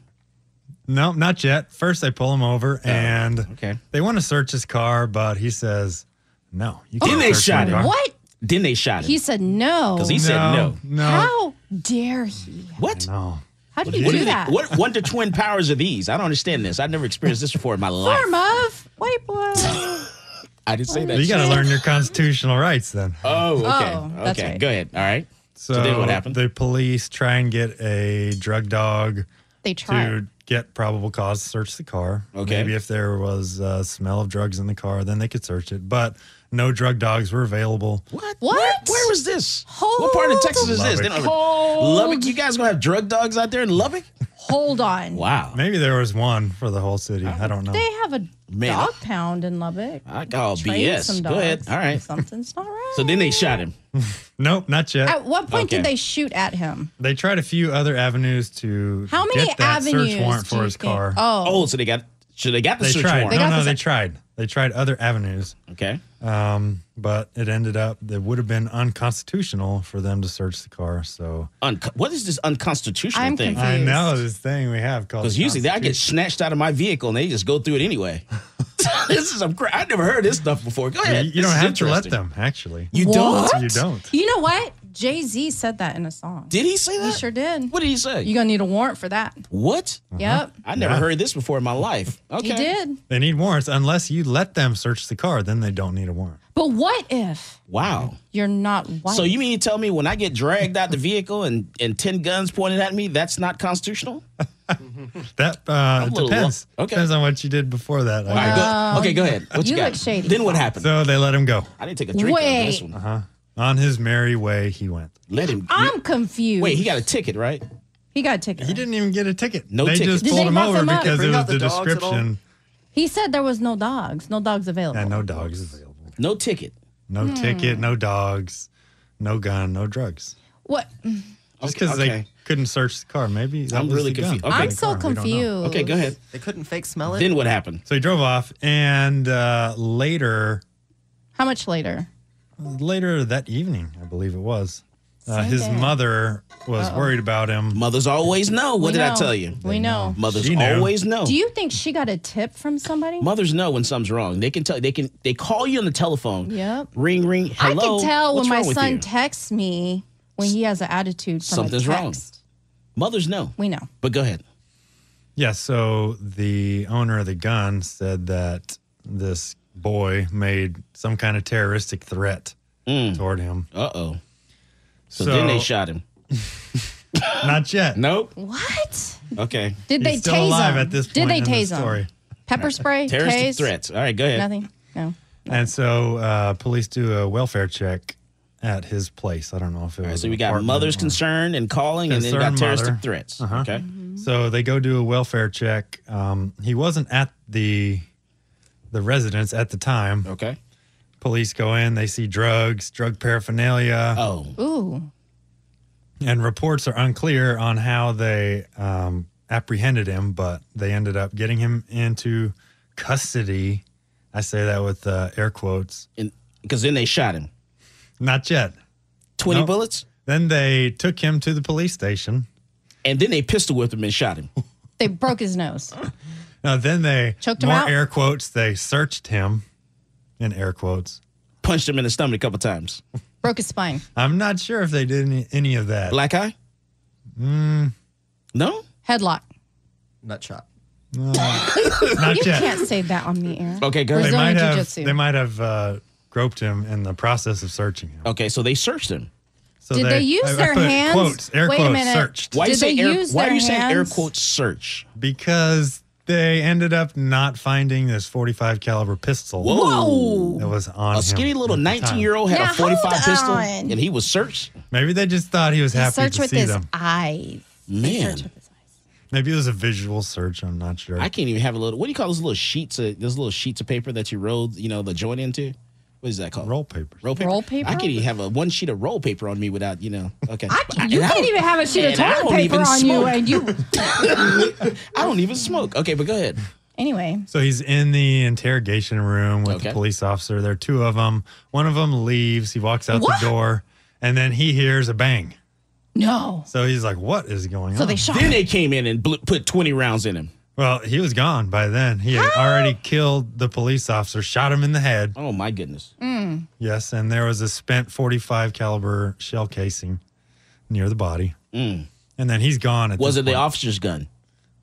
No, not yet. First they pull him over, oh, and okay. they want to search his car, but he says, no. You can't. Then they shot him. Car. What? Then they shot him. He said no. Because he no, said no. No. How dare he? What? No. How do you what do, do that? They, what wonder twin powers are these? I don't understand this. I've never experienced this before in my life. Form of white boy. I didn't say that. You got to learn your constitutional rights then. Oh, okay. Oh, okay, okay. Right. Go ahead. All right. So, so then what happened? The police try and get a drug dog they try. to get probable cause to search the car. Okay. Maybe if there was a smell of drugs in the car, then they could search it. But no drug dogs were available. What? What? Where, where was this? Hold what part of Texas is Lubbock. this? They don't Hold. Lubbock? You guys going to have drug dogs out there in Lubbock? Hold on. Wow. Maybe there was one for the whole city. I, I don't know. They have a Man, dog pound in Lubbock. I call B S. Go ahead. All right. Something's not right. So then they shot him. Nope, not yet. At what point okay. did they shoot at him? They tried a few other avenues to How many get that avenues search warrant for his think? car. Oh. oh, so they got so they got the they search tried. warrant. They no, no, the they tried. They tried other avenues. Okay. Um, but it ended up that would have been unconstitutional for them to search the car. So, Un- what is this unconstitutional I'm thing? Confused. I know this thing we have called. Because usually I get snatched out of my vehicle and they just go through it anyway. This is a cra- I've never heard this stuff before. Go ahead. You, you don't have to let them. Actually, you what? don't. You don't. You know what? Jay-Z said that in a song. Did he say that? He sure did. What did he say? You're going to need a warrant for that. What? Uh-huh. Yep. I never yeah. heard this before in my life. Okay. He did. They need warrants unless you let them search the car. Then they don't need a warrant. But what if? Wow. You're not white. So you mean you tell me when I get dragged out the vehicle and, and ten guns pointed at me, that's not constitutional? That uh, depends. Okay. Depends on what you did before that. All right, go, okay, go ahead. What you, you got? Look shady. Then what happened? So they let him go. I didn't take a drink Wait. This one. Uh-huh. On his merry way, he went. Let him. I'm confused. Wait, he got a ticket, right? He got a ticket. He didn't even get a ticket. No they ticket. Just Did pulled they him over him because it was the, the description. He said there was no dogs. No dogs available. Yeah, no dogs available. No ticket. No hmm. ticket, no dogs, no gun, no drugs. What? Just because okay, okay. they couldn't search the car. Maybe that I'm was really confused. Okay. I'm so confused. Okay, go ahead. They couldn't fake smell it. Then what happened? So he drove off, and uh, later. How much later? Later that evening, I believe it was. Uh, his day. mother was Uh-oh. worried about him. Mothers always know. What we did know. I tell you? We know. Mothers always know. Do you think she got a tip from somebody? Mothers know when something's wrong. They can tell. They can. They call you on the telephone. Yep. Ring, ring. Hello. I can tell What's when my son texts me when he has an attitude. From something's a text. wrong. Mothers know. We know. But go ahead. Yeah. So the owner of the gun said that this boy made some kind of terroristic threat mm. toward him. Uh-oh. So, so then they shot him. Not yet. Nope. What? Okay. Did they He's still tase alive him? At this point Did they tase the him? Story. Pepper spray? Terroristic tase? Threats. All right, go ahead. Nothing. No. Nothing. And so uh, police do a welfare check at his place. I don't know if it was. All right, so we got mother's concern and calling and then got terroristic mother. Threats. Uh-huh. Okay. Mm-hmm. So they go do a welfare check. Um, he wasn't at the the residence at the time. Okay. Police go in, they see drugs, drug paraphernalia. Oh. Ooh. And reports are unclear on how they um, apprehended him, but they ended up getting him into custody. I say that with uh, air quotes. Because then they shot him. Not yet. twenty nope. bullets? Then they took him to the police station. And then they pistol whipped him and shot him. They broke his nose. Now then they, Choked more him out. air quotes, they searched him, in air quotes. Punched him in the stomach a couple times. Broke his spine. I'm not sure if they did any, any of that. Black eye? Mm. No? Headlock. Nut shot. No. Not you yet. Can't say that on the air. Okay, go ahead. They might have, they might have uh, groped him in the process of searching him. Okay, so they searched him. So Did they, they use I, their I put hands? Quotes, air Wait quotes, a minute. Searched. Why, Did they air, use why their are you hands? saying air quotes search? Because they ended up not finding this forty-five caliber pistol. Whoa! That was on a skinny him little nineteen-year-old had now, a forty-five pistol, and he was searched. Maybe they just thought he was he happy to see them. Eyes. Man. With his eyes. Maybe it was a visual search. I'm not sure. I can't even have a little. What do you call those little sheets? Of, those little sheets of paper that you rolled, you know, the joint into. What is that called? Roll paper. Roll paper. Roll paper. I can't even have a one sheet of roll paper on me without, you know. Okay. I can, you I, can't even have a sheet of toilet paper on smoke. you, and you. I don't even smoke. Okay, but go ahead. Anyway. So he's in the interrogation room with okay. the police officer. There are two of them. One of them leaves. He walks out what? the door, and then he hears a bang. No. So he's like, "What is going so on?" So they shot. Then him. they came in and put twenty rounds in him. Well, he was gone by then. He had How? already killed the police officer, shot him in the head. Oh, my goodness. Mm. Yes, and there was a spent forty-five caliber shell casing near the body. Mm. And then he's gone. At was it point. the officer's gun?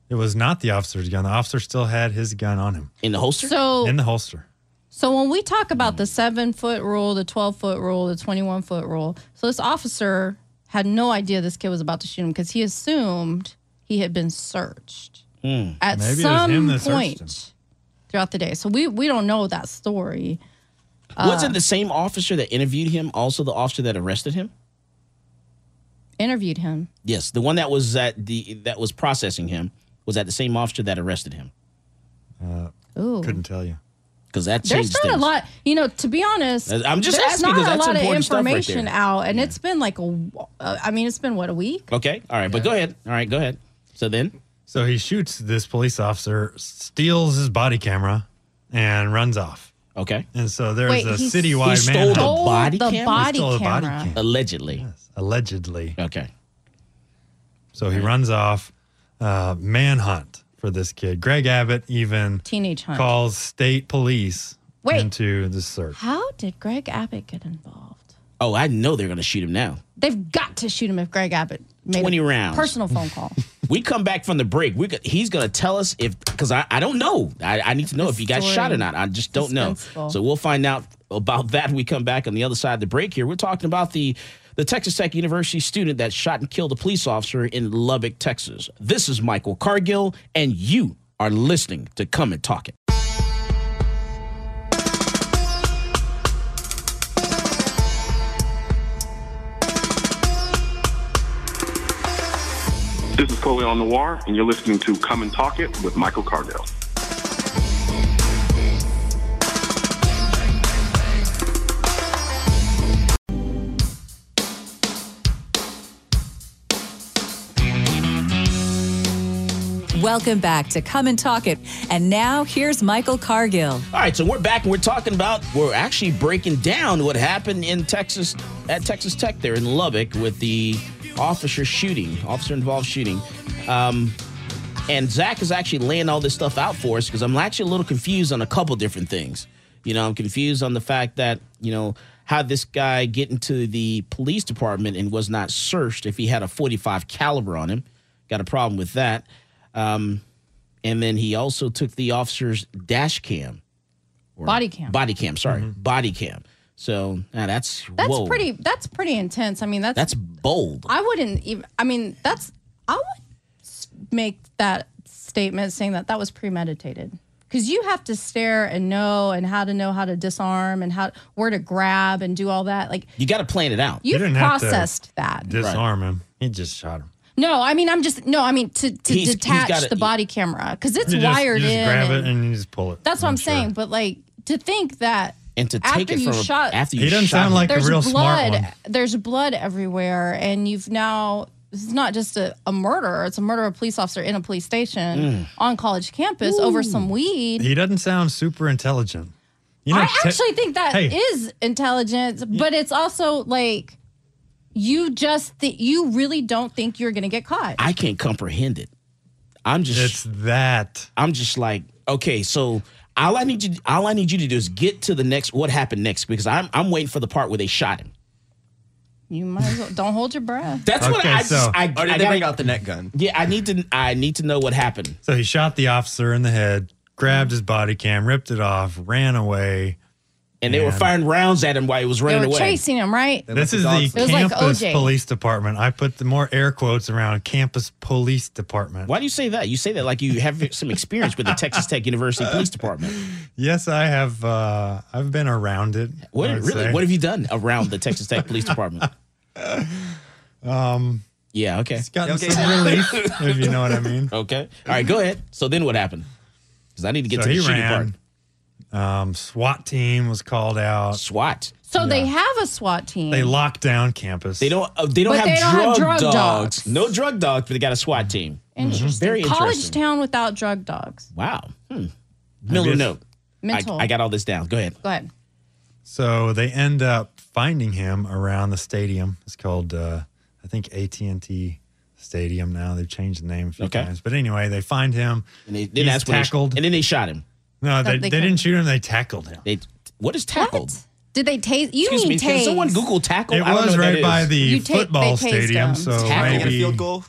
It was not the officer's gun. The officer still had his gun on him. In the holster? So, in the holster. So when we talk about mm. the seven-foot rule, the twelve-foot rule, the twenty-one-foot rule, so this officer had no idea this kid was about to shoot him because he assumed he had been searched. Hmm. At Maybe some point throughout the day. So we, we don't know that story. Wasn't uh, the same officer that interviewed him also the officer that arrested him? Interviewed him? Yes. The one that was at the that was processing him was that the same officer that arrested him. Uh, Ooh. Couldn't tell you. Because that changed There's not things. a lot. You know, to be honest, I'm just there's asking not that's a lot of information right out. And yeah. it's been like, a, uh, I mean, it's been, what, a week? Okay. All right. Yeah. But go ahead. All right. Go ahead. So then? So he shoots this police officer, steals his body camera, and runs off. Okay. And so there's Wait, a citywide manhunt. He stole the body camera? He stole the body camera. Allegedly. Yes, allegedly. Okay. So okay. he runs off, uh, manhunt for this kid. Greg Abbott even Teenage hunt. calls state police Wait, into the search. How did Greg Abbott get involved? Oh, I know they're going to shoot him now. They've got to shoot him if Greg Abbott made twenty a rounds. Personal phone call. We come back from the break. We he's going to tell us if, because I, I don't know. I, I need to know this if he got shot or not. I just don't know. So we'll find out about that when we come back on the other side of the break here. We're talking about the, the Texas Tech University student that shot and killed a police officer in Lubbock, Texas. This is Michael Cargill, and you are listening to Come and Talk It. This is Coley on the War, and you're listening to Come and Talk It with Michael Cargill. Welcome back to Come and Talk It. And now here's Michael Cargill. All right, so we're back and we're talking about, we're actually breaking down what happened in Texas, at Texas Tech there in Lubbock with the officer shooting, officer involved shooting. Um, and Zach is actually laying all this stuff out for us because I'm actually a little confused on a couple different things. You know, I'm confused on the fact that, you know, how this guy get into the police department and was not searched if he had a forty-five caliber on him. Got a problem with that. Um, and then he also took the officer's dash cam. Or body cam. Body cam, sorry. Mm-hmm. Body cam. So nah, that's that's whoa. pretty. That's pretty intense. I mean, that's that's bold. I wouldn't even. I mean, that's. I would make that statement saying that that was premeditated because you have to stare and know and how to know how to disarm and how where to grab and do all that. Like you got to plan it out. You processed that. Disarm right. him. He just shot him. No, I mean, I'm just, no, I mean, to, to he's, detach he's gotta, the body camera because it's you just, wired in. You just in grab and, it and you just pull it. That's what I'm, I'm sure. saying. But like to think that. And to take after it from you shot, after you he doesn't shot sound like a real blood, smart one. There's blood everywhere, and you've now this is not just a, a murder; it's a murder of a police officer in a police station mm. on college campus Ooh. over some weed. He doesn't sound super intelligent. You know, I actually think that hey. is intelligence, but it's also like you just th- you really don't think you're going to get caught. I can't comprehend it. I'm just it's that. I'm just like, okay, so all I need you all I need you to do is get to the next what happened next, because I'm I'm waiting for the part where they shot him. You might as well. Don't hold your breath. That's okay, what I so, just. I, or did I they gotta, bring out the net gun? Yeah, I need to. I need to know what happened. So he shot the officer in the head, grabbed his body cam, ripped it off, ran away, and, and they were firing rounds at him while he was running away. They were away. chasing him, right? This is the campus like police department. I put the more air quotes around campus police department. Why do you say that? You say that like you have some experience with the Texas Tech University Police Department. Yes, I have. Uh, I've been around it. What really? Say. What have you done around the Texas Tech Police Department? Um. Yeah. Okay. It's gotten okay. some relief, if you know what I mean. Okay. All right. Go ahead. So then, what happened? Because I need to get so to the shooting part. Um, SWAT team was called out. SWAT. So yeah. they have a SWAT team. They locked down campus. They don't. Uh, they don't, have, they don't drug have drug dogs. dogs. No drug dogs, but they got a SWAT team. Interesting. Mm-hmm. Very College interesting. College town without drug dogs. Wow. Hmm. Miller note. Mental. I, I got all this down. Go ahead. Go ahead. So they end up finding him around the stadium. It's called, uh, I think, A T and T Stadium now. They've changed the name a few okay. times. But anyway, they find him. And they didn't ask tackled. They sh- and then they shot him. No, they, they, they didn't shoot him. They tackled him. They, what is tackled? What? Did they tase? You Excuse mean me, tase? Can someone Google tackle? It I was right by the you football ta- stadium. Him. So tackle. Maybe a field goal.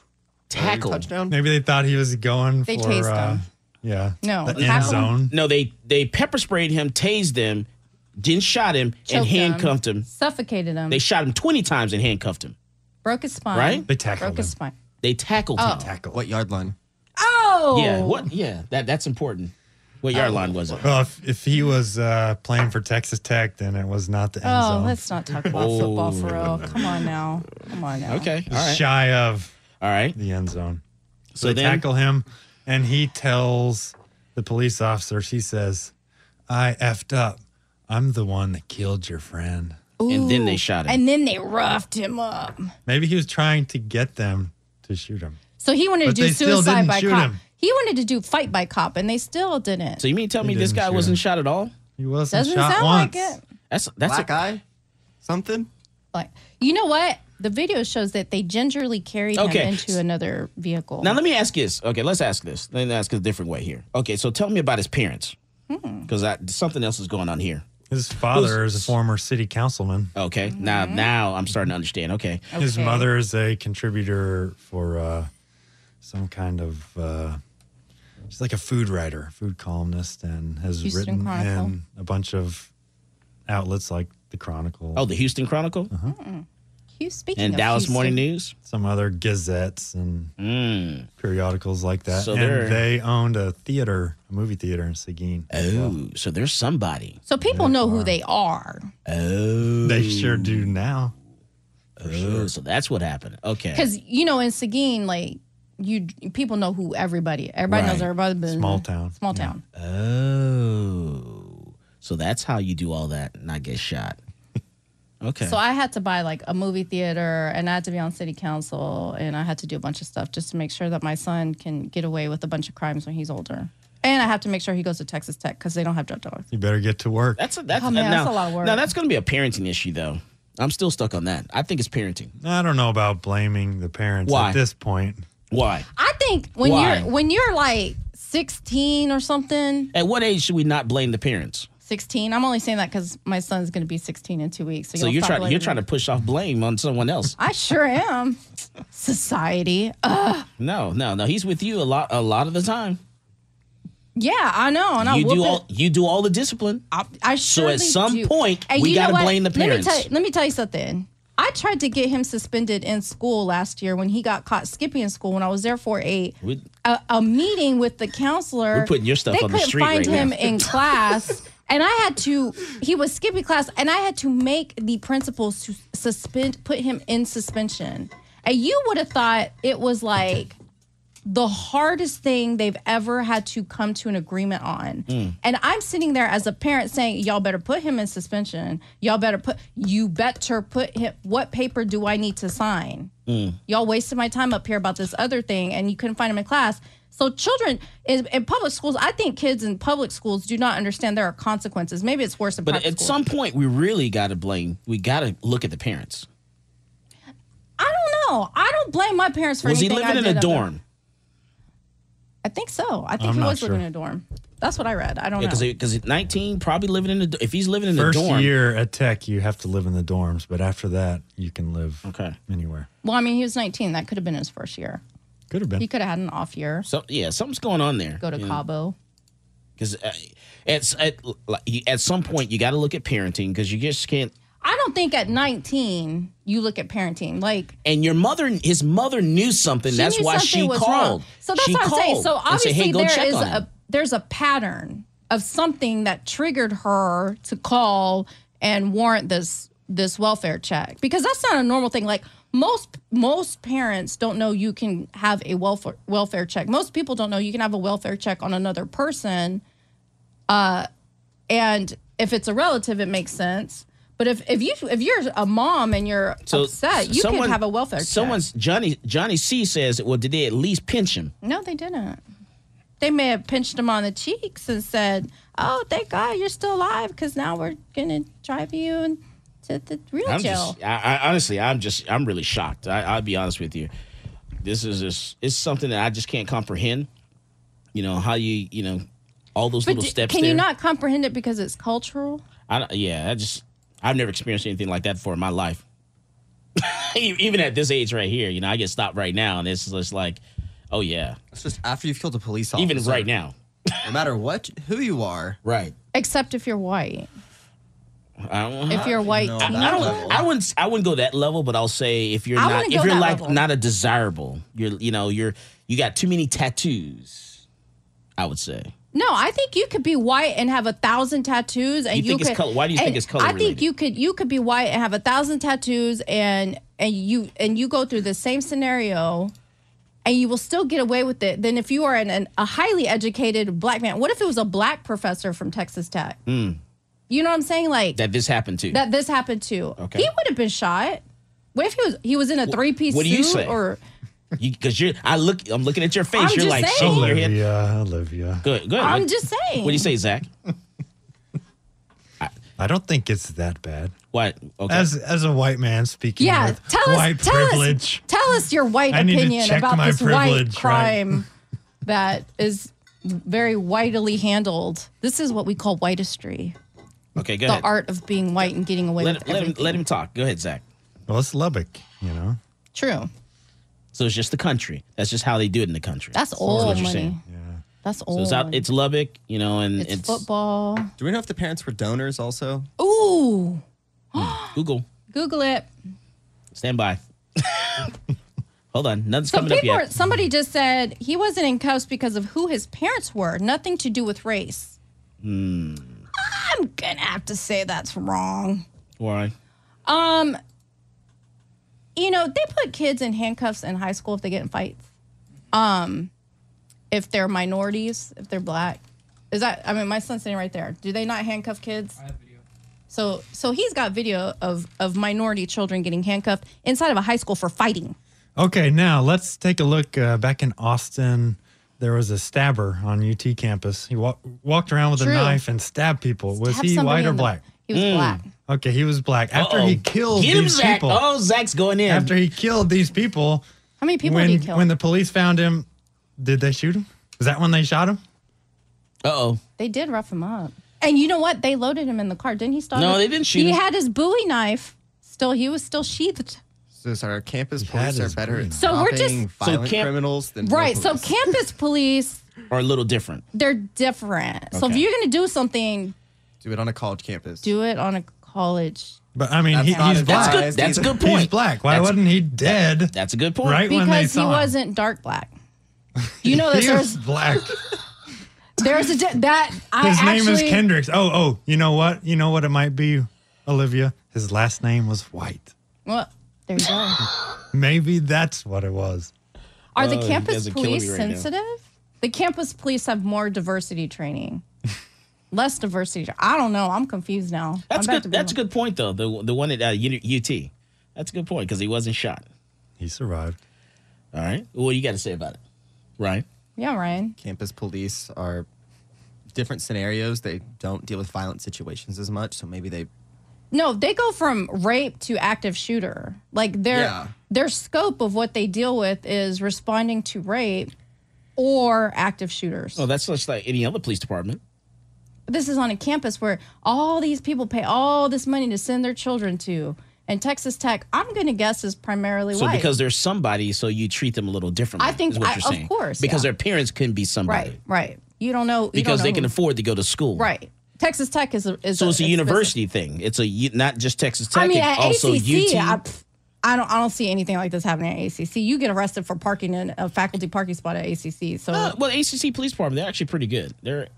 Tackle. Touchdown. Maybe they thought he was going they for uh, him. yeah. No, the end zone. No, they they pepper sprayed him, tased him. Then shot him Choked and handcuffed him. him. Suffocated him. They shot him twenty times and handcuffed him. Broke his spine. Right? They tackled Broke him. his spine. They tackled oh. him. Tackled. What yard line? Oh! Yeah, What? Yeah. That that's important. What yard um, line was it? Well, if, if he was uh, playing for Texas Tech, then it was not the end oh, zone. Oh, let's not talk about football for real. Come on now. Come on now. Okay. All right. Shy of All right. the end zone. So, so they then, tackle him, and he tells the police officer, she says, I effed up. I'm the one that killed your friend. Ooh, and then they shot him. And then they roughed him up. Maybe he was trying to get them to shoot him. So he wanted but to do suicide by cop. Him. He wanted to do fight by cop, and they still didn't. So you mean tell me this guy wasn't him. shot at all? He wasn't Doesn't shot sound once. Like it. That's that's Black a guy? Something? Like, you know what? The video shows that they gingerly carried okay. him into another vehicle. Now let me ask this. Okay, let's ask this. Let me ask it a different way here. Okay, so tell me about his parents. Because hmm. something else is going on here. His father Who's, is a former city councilman. Okay. Mm-hmm. Now now I'm starting to understand. Okay. okay. His mother is a contributor for uh, some kind of, uh, she's like a food writer, food columnist, and has Houston written Chronicle. in a bunch of outlets like the Chronicle. Oh, the Houston Chronicle? Uh-huh. Mm-mm. Speaking and of Dallas Houston. Morning News? Some other gazettes and mm. periodicals like that. So and they owned a theater, a movie theater in Seguin. Oh, well. So there's somebody. So people there know are. who they are. Oh. They sure do now. Oh, sure. So that's what happened. Okay. Because, you know, in Seguin, like, you people know who everybody, everybody right. knows everybody. Small town. Small town. Yeah. Oh. So that's how you do all that and not get shot. Okay. So I had to buy like a movie theater, and I had to be on city council, and I had to do a bunch of stuff just to make sure that my son can get away with a bunch of crimes when he's older. And I have to make sure he goes to Texas Tech because they don't have drug dogs. You better get to work. That's a, that's, oh, man, now, that's a lot of work. Now that's going to be a parenting issue, though. I'm still stuck on that. I think it's parenting. I don't know about blaming the parents Why? at this point. Why? I think when Why? you're when you're like sixteen or something. At what age should we not blame the parents? sixteen I'm only saying that because my son's going to be sixteen in two weeks. So, so you're trying you're trying to push off blame on someone else. I sure am. Society. Ugh. No, no, no. He's with you a lot, a lot of the time. Yeah, I know. And you I do all it. you do all the discipline. I, I sure do. So at some do. point, and we got to blame the parents. Let me, tell you, let me tell you something. I tried to get him suspended in school last year when he got caught skipping in school when I was there for a we, a, a meeting with the counselor. We're putting your stuff they on the street right now. They couldn't find him in class. And I had to, he was skipping class, and I had to make the principal su- suspend, put him in suspension. And you would have thought it was like the hardest thing they've ever had to come to an agreement on. Mm. And I'm sitting there as a parent saying, y'all better put him in suspension. Y'all better put, you better put him, what paper do I need to sign? Mm. Y'all wasted my time up here about this other thing, and you couldn't find him in class. So children in, in public schools, I think kids in public schools do not understand there are consequences. Maybe it's worse in but private schools. But at some point, we really got to blame. We got to look at the parents. I don't know. I don't blame my parents for Was anything I did. Was he living in a dorm? I think so. I think I'm he was sure. living in a dorm. That's what I read. I don't yeah, know. Because because nineteen, probably living in a dorm. If he's living in First a dorm. First year at Tech, you have to live in the dorms. But after that, you can live okay. anywhere. Well, I mean, he was nineteen. That could have been his first year. Could have been. He could have had an off year. So yeah, something's going on there. Go to yeah. Cabo. Because uh, at, at, at some point, you got to look at parenting because you just can't. I don't think at nineteen you look at parenting like. And your mother, his mother knew something. That's knew why something she was called. Wrong. So that's she what I'm saying. So obviously said, hey, there is a him. There's a pattern of something that triggered her to call and warrant this this welfare check because that's not a normal thing. Like most most parents don't know you can have a welfare welfare check. Most people don't know you can have a welfare check on another person, uh, and if it's a relative, it makes sense. But if, if you if you're a mom and you're so upset, you someone, can have a welfare check. Someone's Johnny Johnny C says, well, did they at least pinch him? No, they didn't. They may have pinched him on the cheeks and said, "Oh, thank God you're still alive, because now we're gonna drive you into the real I'm jail." Just, I, I, honestly, I'm just I'm really shocked. I, I'll be honest with you. This is just, it's something that I just can't comprehend. You know how you you know all those but little d- steps. Can there. you not comprehend it because it's cultural? I don't, yeah, I just. I've never experienced anything like that before in my life. Even at this age right here, you know, I get stopped right now, and it's just like, oh, yeah. It's just after you've killed a police officer. Even right now. No matter what, who you are. Right. Except if you're white. I don't, if you're white. I, I, don't, I, wouldn't, I wouldn't go that level, but I'll say if you're I not, if you're like level. not a desirable, you're, you know, you're, you got too many tattoos, I would say. No, I think you could be white and have a thousand tattoos, and you, you think could, it's color. Why do you think it's color? I think you could you could be white and have a thousand tattoos, and and you and you go through the same scenario, and you will still get away with it. Then if you are an, an a highly educated black man, what if it was a black professor from Texas Tech? Mm. You know what I'm saying? Like that this happened to that this happened to. Okay. He would have been shot. What if he was he was in a three piece suit? What do you say? Or Because you, you're, I look, I'm looking at your face. I'm you're like, saying. Olivia, Olivia. Good, good. I'm what, just saying. What do you say, Zach? I, I don't think it's that bad. What? Okay. As as a white man speaking yeah, with tell us, white tell privilege, us, tell us your white I opinion about this white crime right? that is very whitely handled. This is what we call whitistry. Okay, go the ahead. The art of being white and getting away let, with let everything. Him, let him talk. Go ahead, Zach. Well, it's Lubbock, you know. True. So it's just the country. That's just how they do it in the country. That's old what you're money. Saying. Yeah. That's old. So it's, out, it's Lubbock, you know, and it's, it's football. Do we know if the parents were donors also? Ooh. Hmm. Google. Google it. Stand by. Hold on. Nothing's so coming up yet. Are, somebody just said he wasn't in cuffs because of who his parents were. Nothing to do with race. Hmm. I'm going to have to say that's wrong. Why? Um... You know, they put kids in handcuffs in high school if they get in fights. Um, if they're minorities, if they're black. Is that, I mean, my son's sitting right there. Do they not handcuff kids? I have video. So so he's got video of, of minority children getting handcuffed inside of a high school for fighting. Okay, now let's take a look. Uh, back in Austin, there was a stabber on U T campus. He wa- walked around with True. a knife and stabbed people. Stabbed was he white or the- black? He was mm. black. Okay, he was black. After Uh-oh. he killed Get him, these Zach. people. Oh, Zach's going in. After he killed these people. How many people when, did he kill? When the police found him, did they shoot him? Is that when they shot him? Uh-oh. They did rough him up. And you know what? They loaded him in the car. Didn't he stop No, him? They didn't shoot he him. He had his Bowie knife. Still, he was still sheathed. So our campus police are better at so we're just violent so camp, criminals than Right, no police. So campus police are a little different. They're different. Okay. So if you're going to do something, do it on a college campus. Do it on a college. But I mean, he, he's black. That's, good, that's a good point. He's black. Why that's, wasn't he dead? That, that's a good point. Right because when they saw he him. wasn't dark black. You know that there's black. There's a de- that I His actually, name is Kendricks. Oh, oh, you know what? You know what it might be, Olivia. His last name was White. Well, there you go. Maybe that's what it was. Are oh, the campus police right sensitive? Now. The campus police have more diversity training. Less diversity. I don't know. I'm confused now. That's I'm good. That's a good point, though. The the one at uh, U T. That's a good point because he wasn't shot. He survived. All right. What do you got to say about it, Ryan? Yeah, Ryan. Campus police are different scenarios. They don't deal with violent situations as much, so maybe they. No, they go from rape to active shooter. Like their yeah. their scope of what they deal with is responding to rape. or active shooters. Oh, that's just like any other police department. But this is on a campus where all these people pay all this money to send their children to. And Texas Tech, I'm going to guess, is primarily so white. So because they're somebody, so you treat them a little differently, I think, is what I, you're saying. Of course. Because yeah. their parents couldn't be somebody. Right, right. You don't know. You because don't know they who. can afford to go to school. Right. Texas Tech is a is So a, it's a university it's thing. It's a not just Texas Tech, I mean, it's also A C C, U T. I, I don't I don't see anything like this happening at A C C. You get arrested for parking in a faculty parking spot at A C C. So uh, well, A C C police department, they're actually pretty good. They're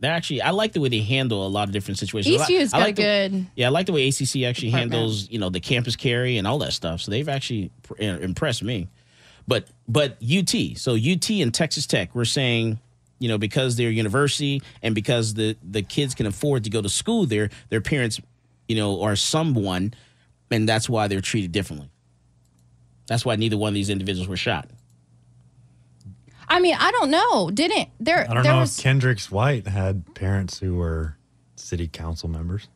They're actually, I like the way they handle a lot of different situations. E C U's got like good. Yeah, I like the way A C C actually department. handles, you know, the campus carry and all that stuff. So they've actually impressed me. But but U T, so U T and Texas Tech, we're saying, you know, because they're a university and because the the kids can afford to go to school there, their parents, you know, are someone, and that's why they're treated differently. That's why neither one of these individuals were shot. I mean, I don't know. Didn't there? I don't there know was, if Kendrick's White had parents who were city council members.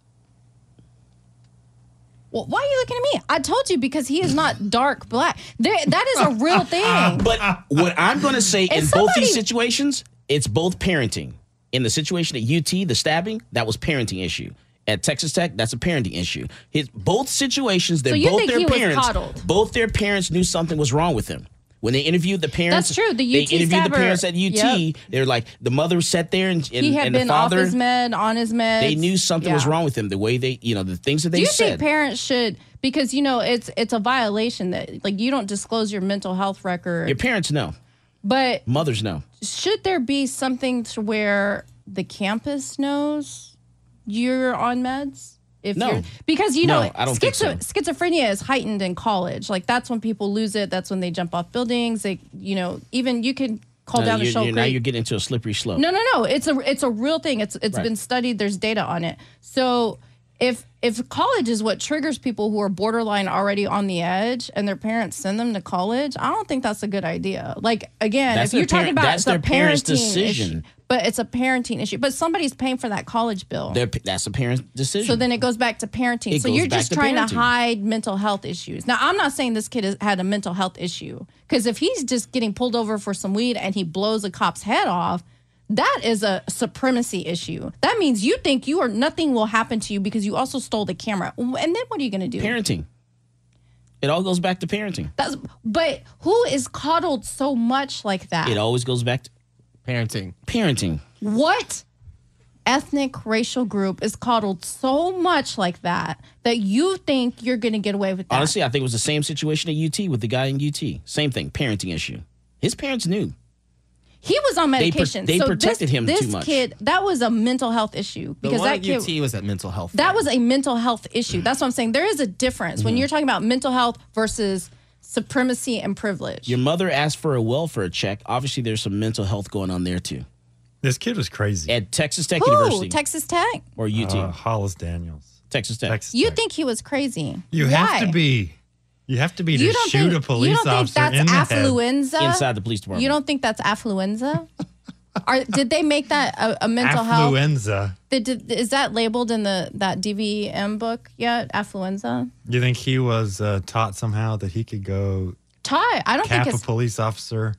Well, why are you looking at me? I told you because he is not dark black. There, that is a real thing. But what I'm going to say in somebody, both these situations, it's both parenting. In the situation at U T, the stabbing, that was parenting issue. At Texas Tech, that's a parenting issue. His both situations, they're so both their parents. Both their parents knew something was wrong with him. When they interviewed the parents, that's true. The U T they interviewed stabber. the parents at U T. Yep. They're like, the mother sat there and, and, he had and been the father. off his med, on his meds. They knew something yeah. was wrong with him. The way they, you know, the things that they said. Do you said. think parents should, because, you know, it's it's a violation that, like, you don't disclose your mental health record. Your parents know. But. Mothers know. Should there be something to where the campus knows you're on meds? If no. You're, because, you know, no, I don't schizo, think so. schizophrenia is heightened in college. Like, that's when people lose it. That's when they jump off buildings. They, you know, even you can call no, down a shoulder. Now you're getting into a slippery slope. No, no, no. It's a it's a real thing. It's It's right. been studied. There's data on it. So if if college is what triggers people who are borderline already on the edge and their parents send them to college, I don't think that's a good idea. Like, again, that's if you're talking about that's their parents' decision. Issue, but it's a parenting issue. But somebody's paying for that college bill. They're, that's a parent's decision. So then it goes back to parenting. It so you're just to trying parenting. to hide mental health issues. Now, I'm not saying this kid has had a mental health issue. Because if he's just getting pulled over for some weed and he blows a cop's head off, that is a supremacy issue. That means you think you are nothing will happen to you because you also stole the camera. And then what are you going to do? Parenting. It all goes back to parenting. That's, but who is coddled so much like that? It always goes back to parenting. Parenting. What ethnic racial group is coddled so much like that that you think you're going to get away with that? Honestly, I think it was the same situation at U T with the guy in U T. Same thing, parenting issue. His parents knew. He was on medication. They, pro they so protected this, him this too much. This kid, that was a mental health issue. Because the one that kid, U T was that mental health. That thing. was a mental health issue. That's what I'm saying. There is a difference mm-hmm. when you're talking about mental health versus supremacy and privilege. Your mother asked for a welfare check. Obviously, there's some mental health going on there, too. This kid was crazy. At Texas Tech Who? University. Texas Tech? Or U T? Uh, Hollis Daniels. Texas Tech. Texas Tech. You think he was crazy. You Why? have to be. You have to be to shoot a police officer in the head. You don't think that's affluenza? Inside the police department. You don't think that's affluenza? Are, did they make that a, a mental health? Affluenza. Did, did, is that labeled in the that D V M book yet? Affluenza? You think he was uh, taught somehow that he could go taught? I don't cap think it's, a police officer.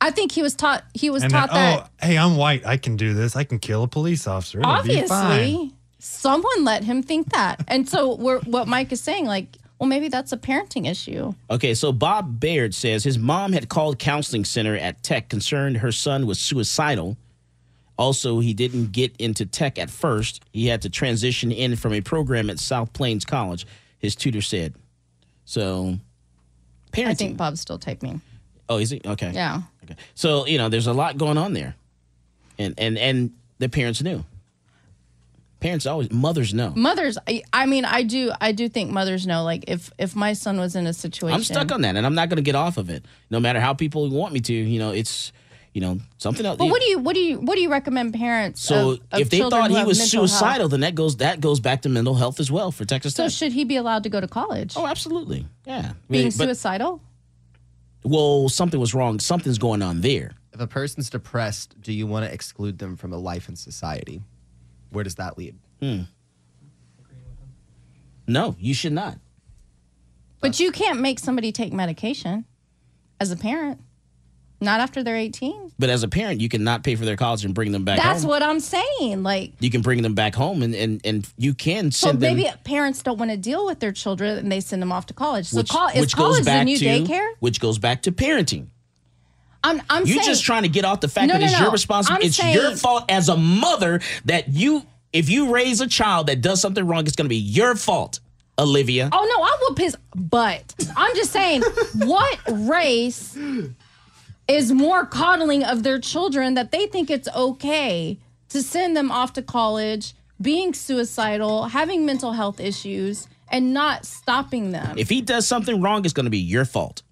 I think he was taught. He was and taught then, that. Oh, hey, I'm white. I can do this. I can kill a police officer. It'll obviously, be fine. Someone let him think that. And so we're, what Mike is saying, like. Well, maybe that's a parenting issue. Okay, so Bob Baird says his mom had called counseling center at Tech concerned her son was suicidal. Also, he didn't get into Tech at first. He had to transition in from a program at South Plains College, his tutor said. So, parenting. I think Bob's still typing. Oh, is he? Okay. Yeah. Okay. So, you know, there's a lot going on there. And, and, and the parents knew. Parents always, mothers know. Mothers, I, I mean, I do I do think mothers know. Like, if, if my son was in a situation. I'm stuck on that, and I'm not going to get off of it. No matter how people want me to, you know, it's, you know, something else. But what do you what do you, what do you recommend parents So of, of if they thought he was suicidal, health? then that goes that goes back to mental health as well for Texas Tech. So should he be allowed to go to college? Oh, absolutely, yeah. Being I mean, suicidal? But, well, something was wrong. Something's going on there. If a person's depressed, do you want to exclude them from a life in society? Where does that lead? Hmm. No, you should not. But you can't make somebody take medication as a parent. Not after they're eighteen. But as a parent, you can not pay for their college and bring them back That's home. That's what I'm saying. Like, you can bring them back home, and, and, and you can send them. So maybe them, parents don't want to deal with their children, and they send them off to college. So which, col- is which college goes back a new to, daycare? Which goes back to parenting. I'm, I'm You're saying, just trying to get off the fact no, that no, it's no. your responsibility. I'm it's saying, your fault as a mother that you, if you raise a child that does something wrong, it's going to be your fault, Olivia. Oh, no, I whoop his butt. I'm just saying, what race is more coddling of their children that they think it's okay to send them off to college, being suicidal, having mental health issues, and not stopping them? If he does something wrong, it's going to be your fault.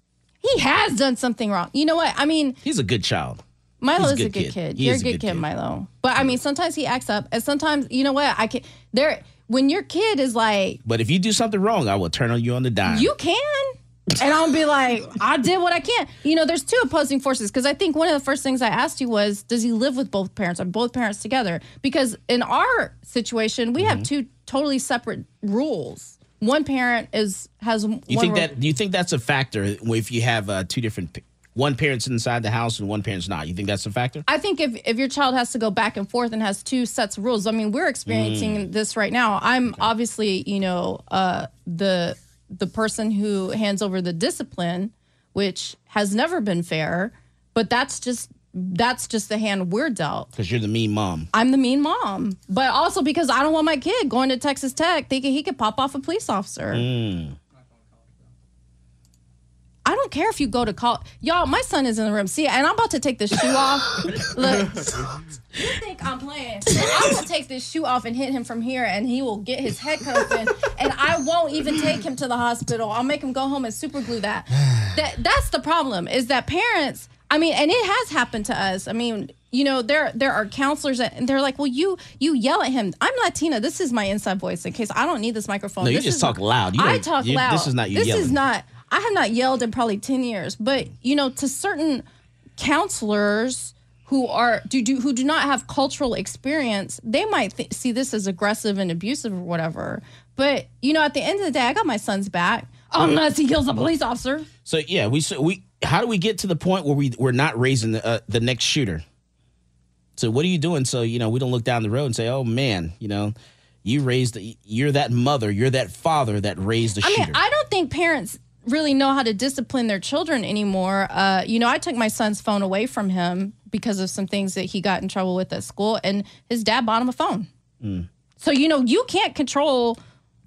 He has done something wrong. You know what? I mean, he's a good child. Milo is a good kid. You're a good kid, Milo. But I mean, sometimes he acts up, and sometimes, you know what? I can there when your kid is like, but if you do something wrong, I will turn on you on the dime. You can. And I'll be like, I did what I can. You know, there's two opposing forces. Because I think one of the first things I asked you was, does he live with both parents? Are both parents together? Because in our situation, we mm-hmm. have two totally separate rules. One parent is has you one think that you think that's a factor if you have uh, two different one parent's inside the house and one parent's not. You think that's a factor? I think if, if your child has to go back and forth and has two sets of rules. I mean, we're experiencing mm. this right now. I'm okay. obviously, you know, uh, the the person who hands over the discipline, which has never been fair, but that's just that's just the hand we're dealt. Because you're the mean mom. I'm the mean mom. But also because I don't want my kid going to Texas Tech thinking he could pop off a police officer. Mm. I don't care if you go to college. Y'all, my son is in the room. See, and I'm about to take this shoe off. Look, you think I'm playing. I will take this shoe off and hit him from here, and he will get his head cuffed in, and I won't even take him to the hospital. I'll make him go home and super glue that. that that's the problem, is that parents, I mean, and it has happened to us. I mean, you know, there there are counselors, that, and they're like, well, you you yell at him. I'm Latina. This is my inside voice in case I don't need this microphone. No, you this just is, talk loud. You I talk you, loud. This is not you This yelling. is not. I have not yelled in probably ten years, but, you know, to certain counselors who are do, do who do not have cultural experience, they might th- see this as aggressive and abusive or whatever. But, you know, at the end of the day, I got my son's back unless he kills a police officer. So, yeah, we so we how do we get to the point where we, we're not raising the, uh, the next shooter? So what are you doing? So, you know, we don't look down the road and say, oh, man, you know. You raised the, you're that mother, you're that father that raised the shooter. I mean, I don't think parents really know how to discipline their children anymore. Uh, you know, I took my son's phone away from him because of some things that he got in trouble with at school, and his dad bought him a phone. Mm. So, you know, you can't control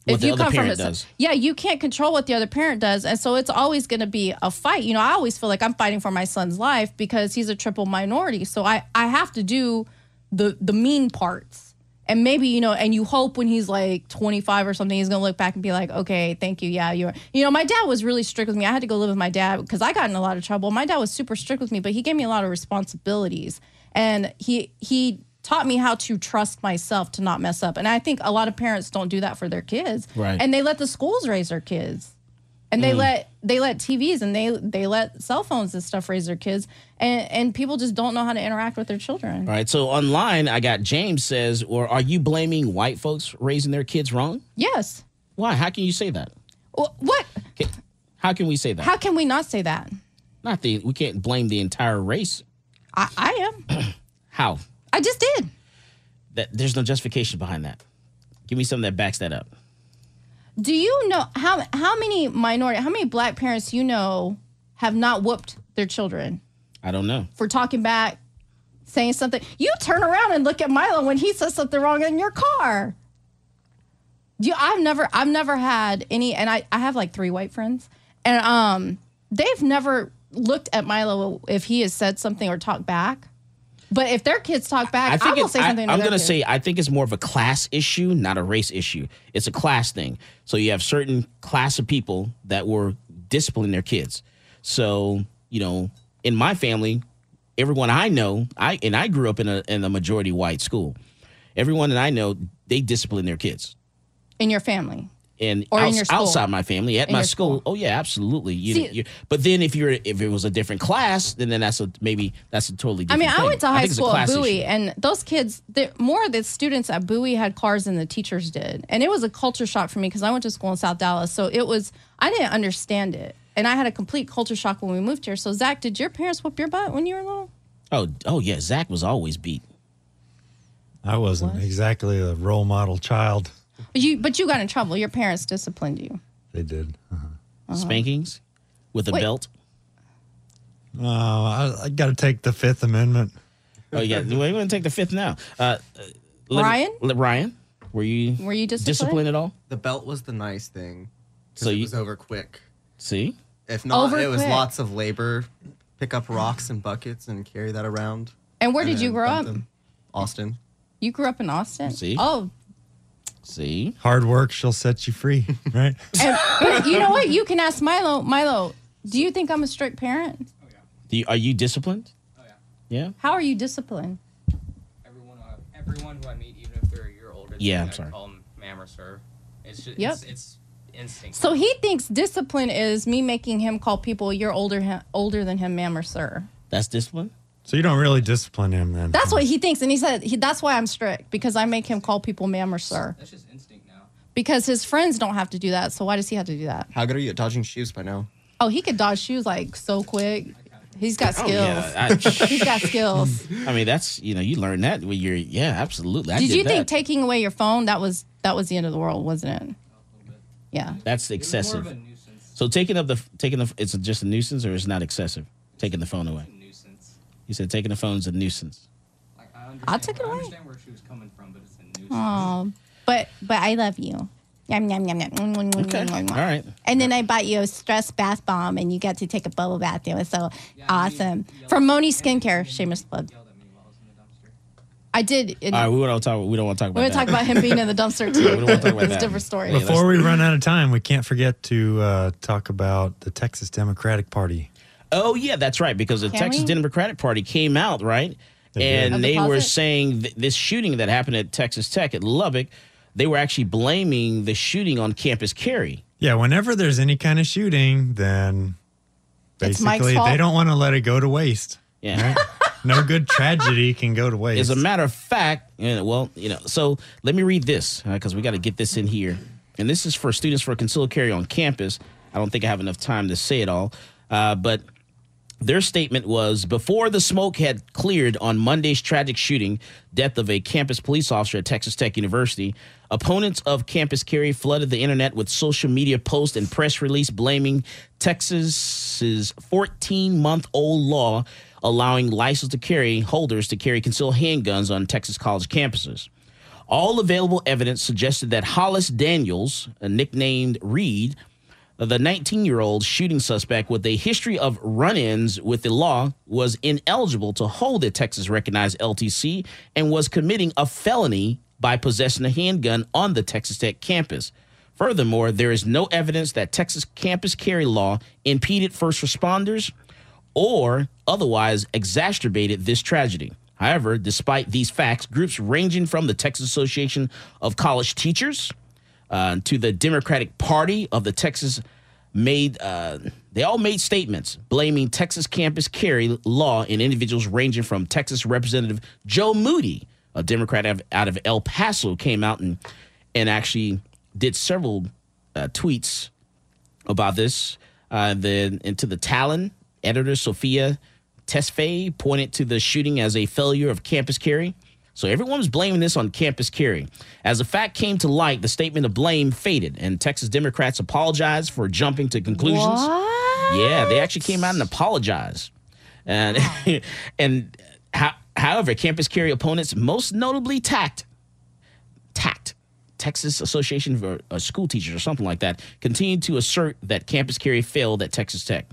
what if the you other come parent from it. Does. Yeah, you can't control what the other parent does, and so it's always going to be a fight. You know, I always feel like I'm fighting for my son's life because he's a triple minority, so I, I have to do the the mean parts. And maybe, you know, and you hope when he's like twenty-five or something, he's going to look back and be like, okay, thank you. Yeah, you're, you know, my dad was really strict with me. I had to go live with my dad because I got in a lot of trouble. My dad was super strict with me, but he gave me a lot of responsibilities. And he he taught me how to trust myself to not mess up. And I think a lot of parents don't do that for their kids. Right. And they let the schools raise their kids. And they mm. let they let T Vs and they they let cell phones and stuff raise their kids. And and people just don't know how to interact with their children. All right. So online, I got James says, or are you blaming white folks raising their kids wrong? Yes. Why? How can you say that? Well, what? How can we say that? How can we not say that? Not the we can't blame the entire race. I, I am. How? I just did. That there's no justification behind that. Give me something that backs that up. Do you know how how many minority, how many black parents you know have not whooped their children? I don't know. For talking back, saying something. You turn around and look at Milo when he says something wrong in your car. You, I've never I've never had any, and I, I have like three white friends, and um they've never looked at Milo if he has said something or talked back. But if their kids talk back, I, think I will say something. I, I'm going to say I think it's more of a class issue, not a race issue. It's a class thing. So you have certain class of people that were disciplining their kids. So, you know, in my family, everyone I know, I and I grew up in a in a majority white school. Everyone that I know, they discipline their kids. In your family. And or out, in your school. Outside my family, at in my school, school, oh yeah, absolutely. You, See, you, but then if you're if it was a different class, then, then that's a maybe that's a totally different thing. I mean, I went to high school at Bowie, and those kids, more of the students at Bowie had cars than the teachers did, and it was a culture shock for me because I went to school in South Dallas, so it was I didn't understand it. And I had a complete culture shock when we moved here. So, Zach, did your parents whoop your butt when you were little? Oh, oh yeah. Zach was always beat. I wasn't what? exactly a role model child. But you, but you got in trouble. Your parents disciplined you. They did. Uh-huh. Uh-huh. Spankings with a Wait. belt. Oh, I, I got to take the Fifth Amendment. Oh, yeah. We're going to take the Fifth now. Uh, Ryan? Let, Ryan, were you, were you disciplined? disciplined at all? The belt was the nice thing. So it you, was over quick. See? If not, over it quick. was lots of labor. Pick up rocks and buckets and carry that around. And where did and you grow up? Them. Austin. You grew up in Austin? See? Oh. See? Hard work shall set you free, right? And, but you know what? You can ask Milo. Milo, do you think I'm a strict parent? Do you, are you disciplined? Oh, yeah. Yeah? How are you disciplined? Everyone uh, everyone who I meet, even if they're a year older, yeah, I'm sorry. I call them ma'am or sir. It's just, yep. it's, it's instinct. So he thinks discipline is me making him call people a year older, older than him ma'am or sir. That's discipline? So you don't really discipline him then? That's what he thinks. And he said, he, that's why I'm strict, because I make him call people ma'am or sir. That's just instinct now. Because his friends don't have to do that, so why does he have to do that? How good are you at dodging shoes by now? Oh, he could dodge shoes like so quick. He's got skills. Oh, yeah. I, He's got skills. I mean, that's, you know, you learn that when you're, yeah, absolutely. I did, did you that. think taking away your phone, that was that was the end of the world, wasn't it? Yeah. That's excessive. It was more of a nuisance. So taking up the, taking the, it's just a nuisance or it's not excessive? Taking the phone away. Nuisance. You said taking the phone is a nuisance. Like, I I'll take it away. I understand where she was coming from, but it's a nuisance. Oh, but, but I love you. Yum, yum, yum, yum. Okay. All right. And then I bought you a stress bath bomb, and you got to take a bubble bath. It was so yeah, awesome. From Moni Skincare, shameless plug. I did. It, all right, we don't, talk, we don't want to talk about we that. We're going to talk about him being in the dumpster, too. Yeah, we don't want to talk about that. It's a different story. Before we run out of time, we can't forget to uh, talk about the Texas Democratic Party. Oh, yeah, that's right, because the Can Texas we? Democratic Party came out, right? They and they the were saying th this shooting that happened at Texas Tech at Lubbock, they were actually blaming the shooting on campus carry. Yeah, whenever there's any kind of shooting, then basically they don't want to let it go to waste. Yeah. Right? No good tragedy can go to waste. As a matter of fact, you know, well, you know, so let me read this because uh, we got to get this in here. And this is for Students for Concealed Carry on Campus. I don't think I have enough time to say it all, uh, but their statement was, before the smoke had cleared on Monday's tragic shooting, death of a campus police officer at Texas Tech University, opponents of campus carry flooded the internet with social media posts and press release blaming Texas's fourteen-month-old law allowing license to carry holders to carry concealed handguns on Texas college campuses. All available evidence suggested that Hollis Daniels, nicknamed Reed, the nineteen-year-old shooting suspect with a history of run-ins with the law, was ineligible to hold a Texas-recognized L T C and was committing a felony by possessing a handgun on the Texas Tech campus. Furthermore, there is no evidence that Texas campus carry law impeded first responders or otherwise exacerbated this tragedy. However, despite these facts, groups ranging from the Texas Association of College Teachers Uh, to the Democratic Party of the Texas made, uh, they all made statements blaming Texas campus carry law and individuals ranging from Texas Representative Joe Moody, a Democrat out of El Paso, came out and, and actually did several uh, tweets about this. Uh, the, and to the Talon, editor Sophia Tesfaye pointed to the shooting as a failure of campus carry. So everyone was blaming this on campus carry. As the fact came to light, the statement of blame faded, and Texas Democrats apologized for jumping to conclusions. What? Yeah, they actually came out and apologized. And, and how, however, campus carry opponents, most notably TACT, TACT, Texas Association for uh, School Teachers or something like that, continued to assert that campus carry failed at Texas Tech,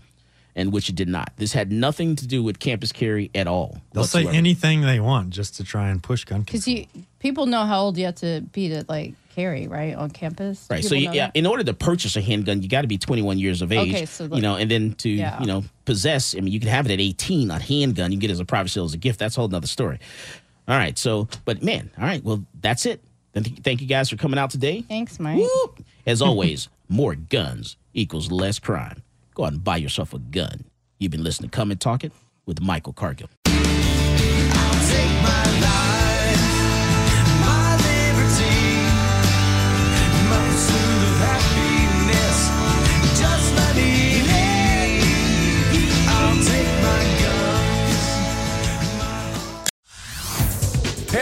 and which it did not. This had nothing to do with campus carry at all. They'll whatsoever. say anything they want just to try and push gun control. Because you, people know how old you have to be to like carry, right, on campus. Right. People so you, yeah, in order to purchase a handgun, you got to be twenty-one years of age. Okay, so like, you know, and then to yeah. you know possess. I mean, you can have it at eighteen. A handgun you can get as a private sale as a gift. That's a whole nother story. All right. So, but man, all right. Well, that's it. Thank you guys for coming out today. Thanks, Mike. Woo! As always, more guns equals less crime. Go out and buy yourself a gun. You've been listening to Come and Talk It with Michael Cargill. I'll take my life, my liberty, my pursuit of happiness. Just let me live. Hey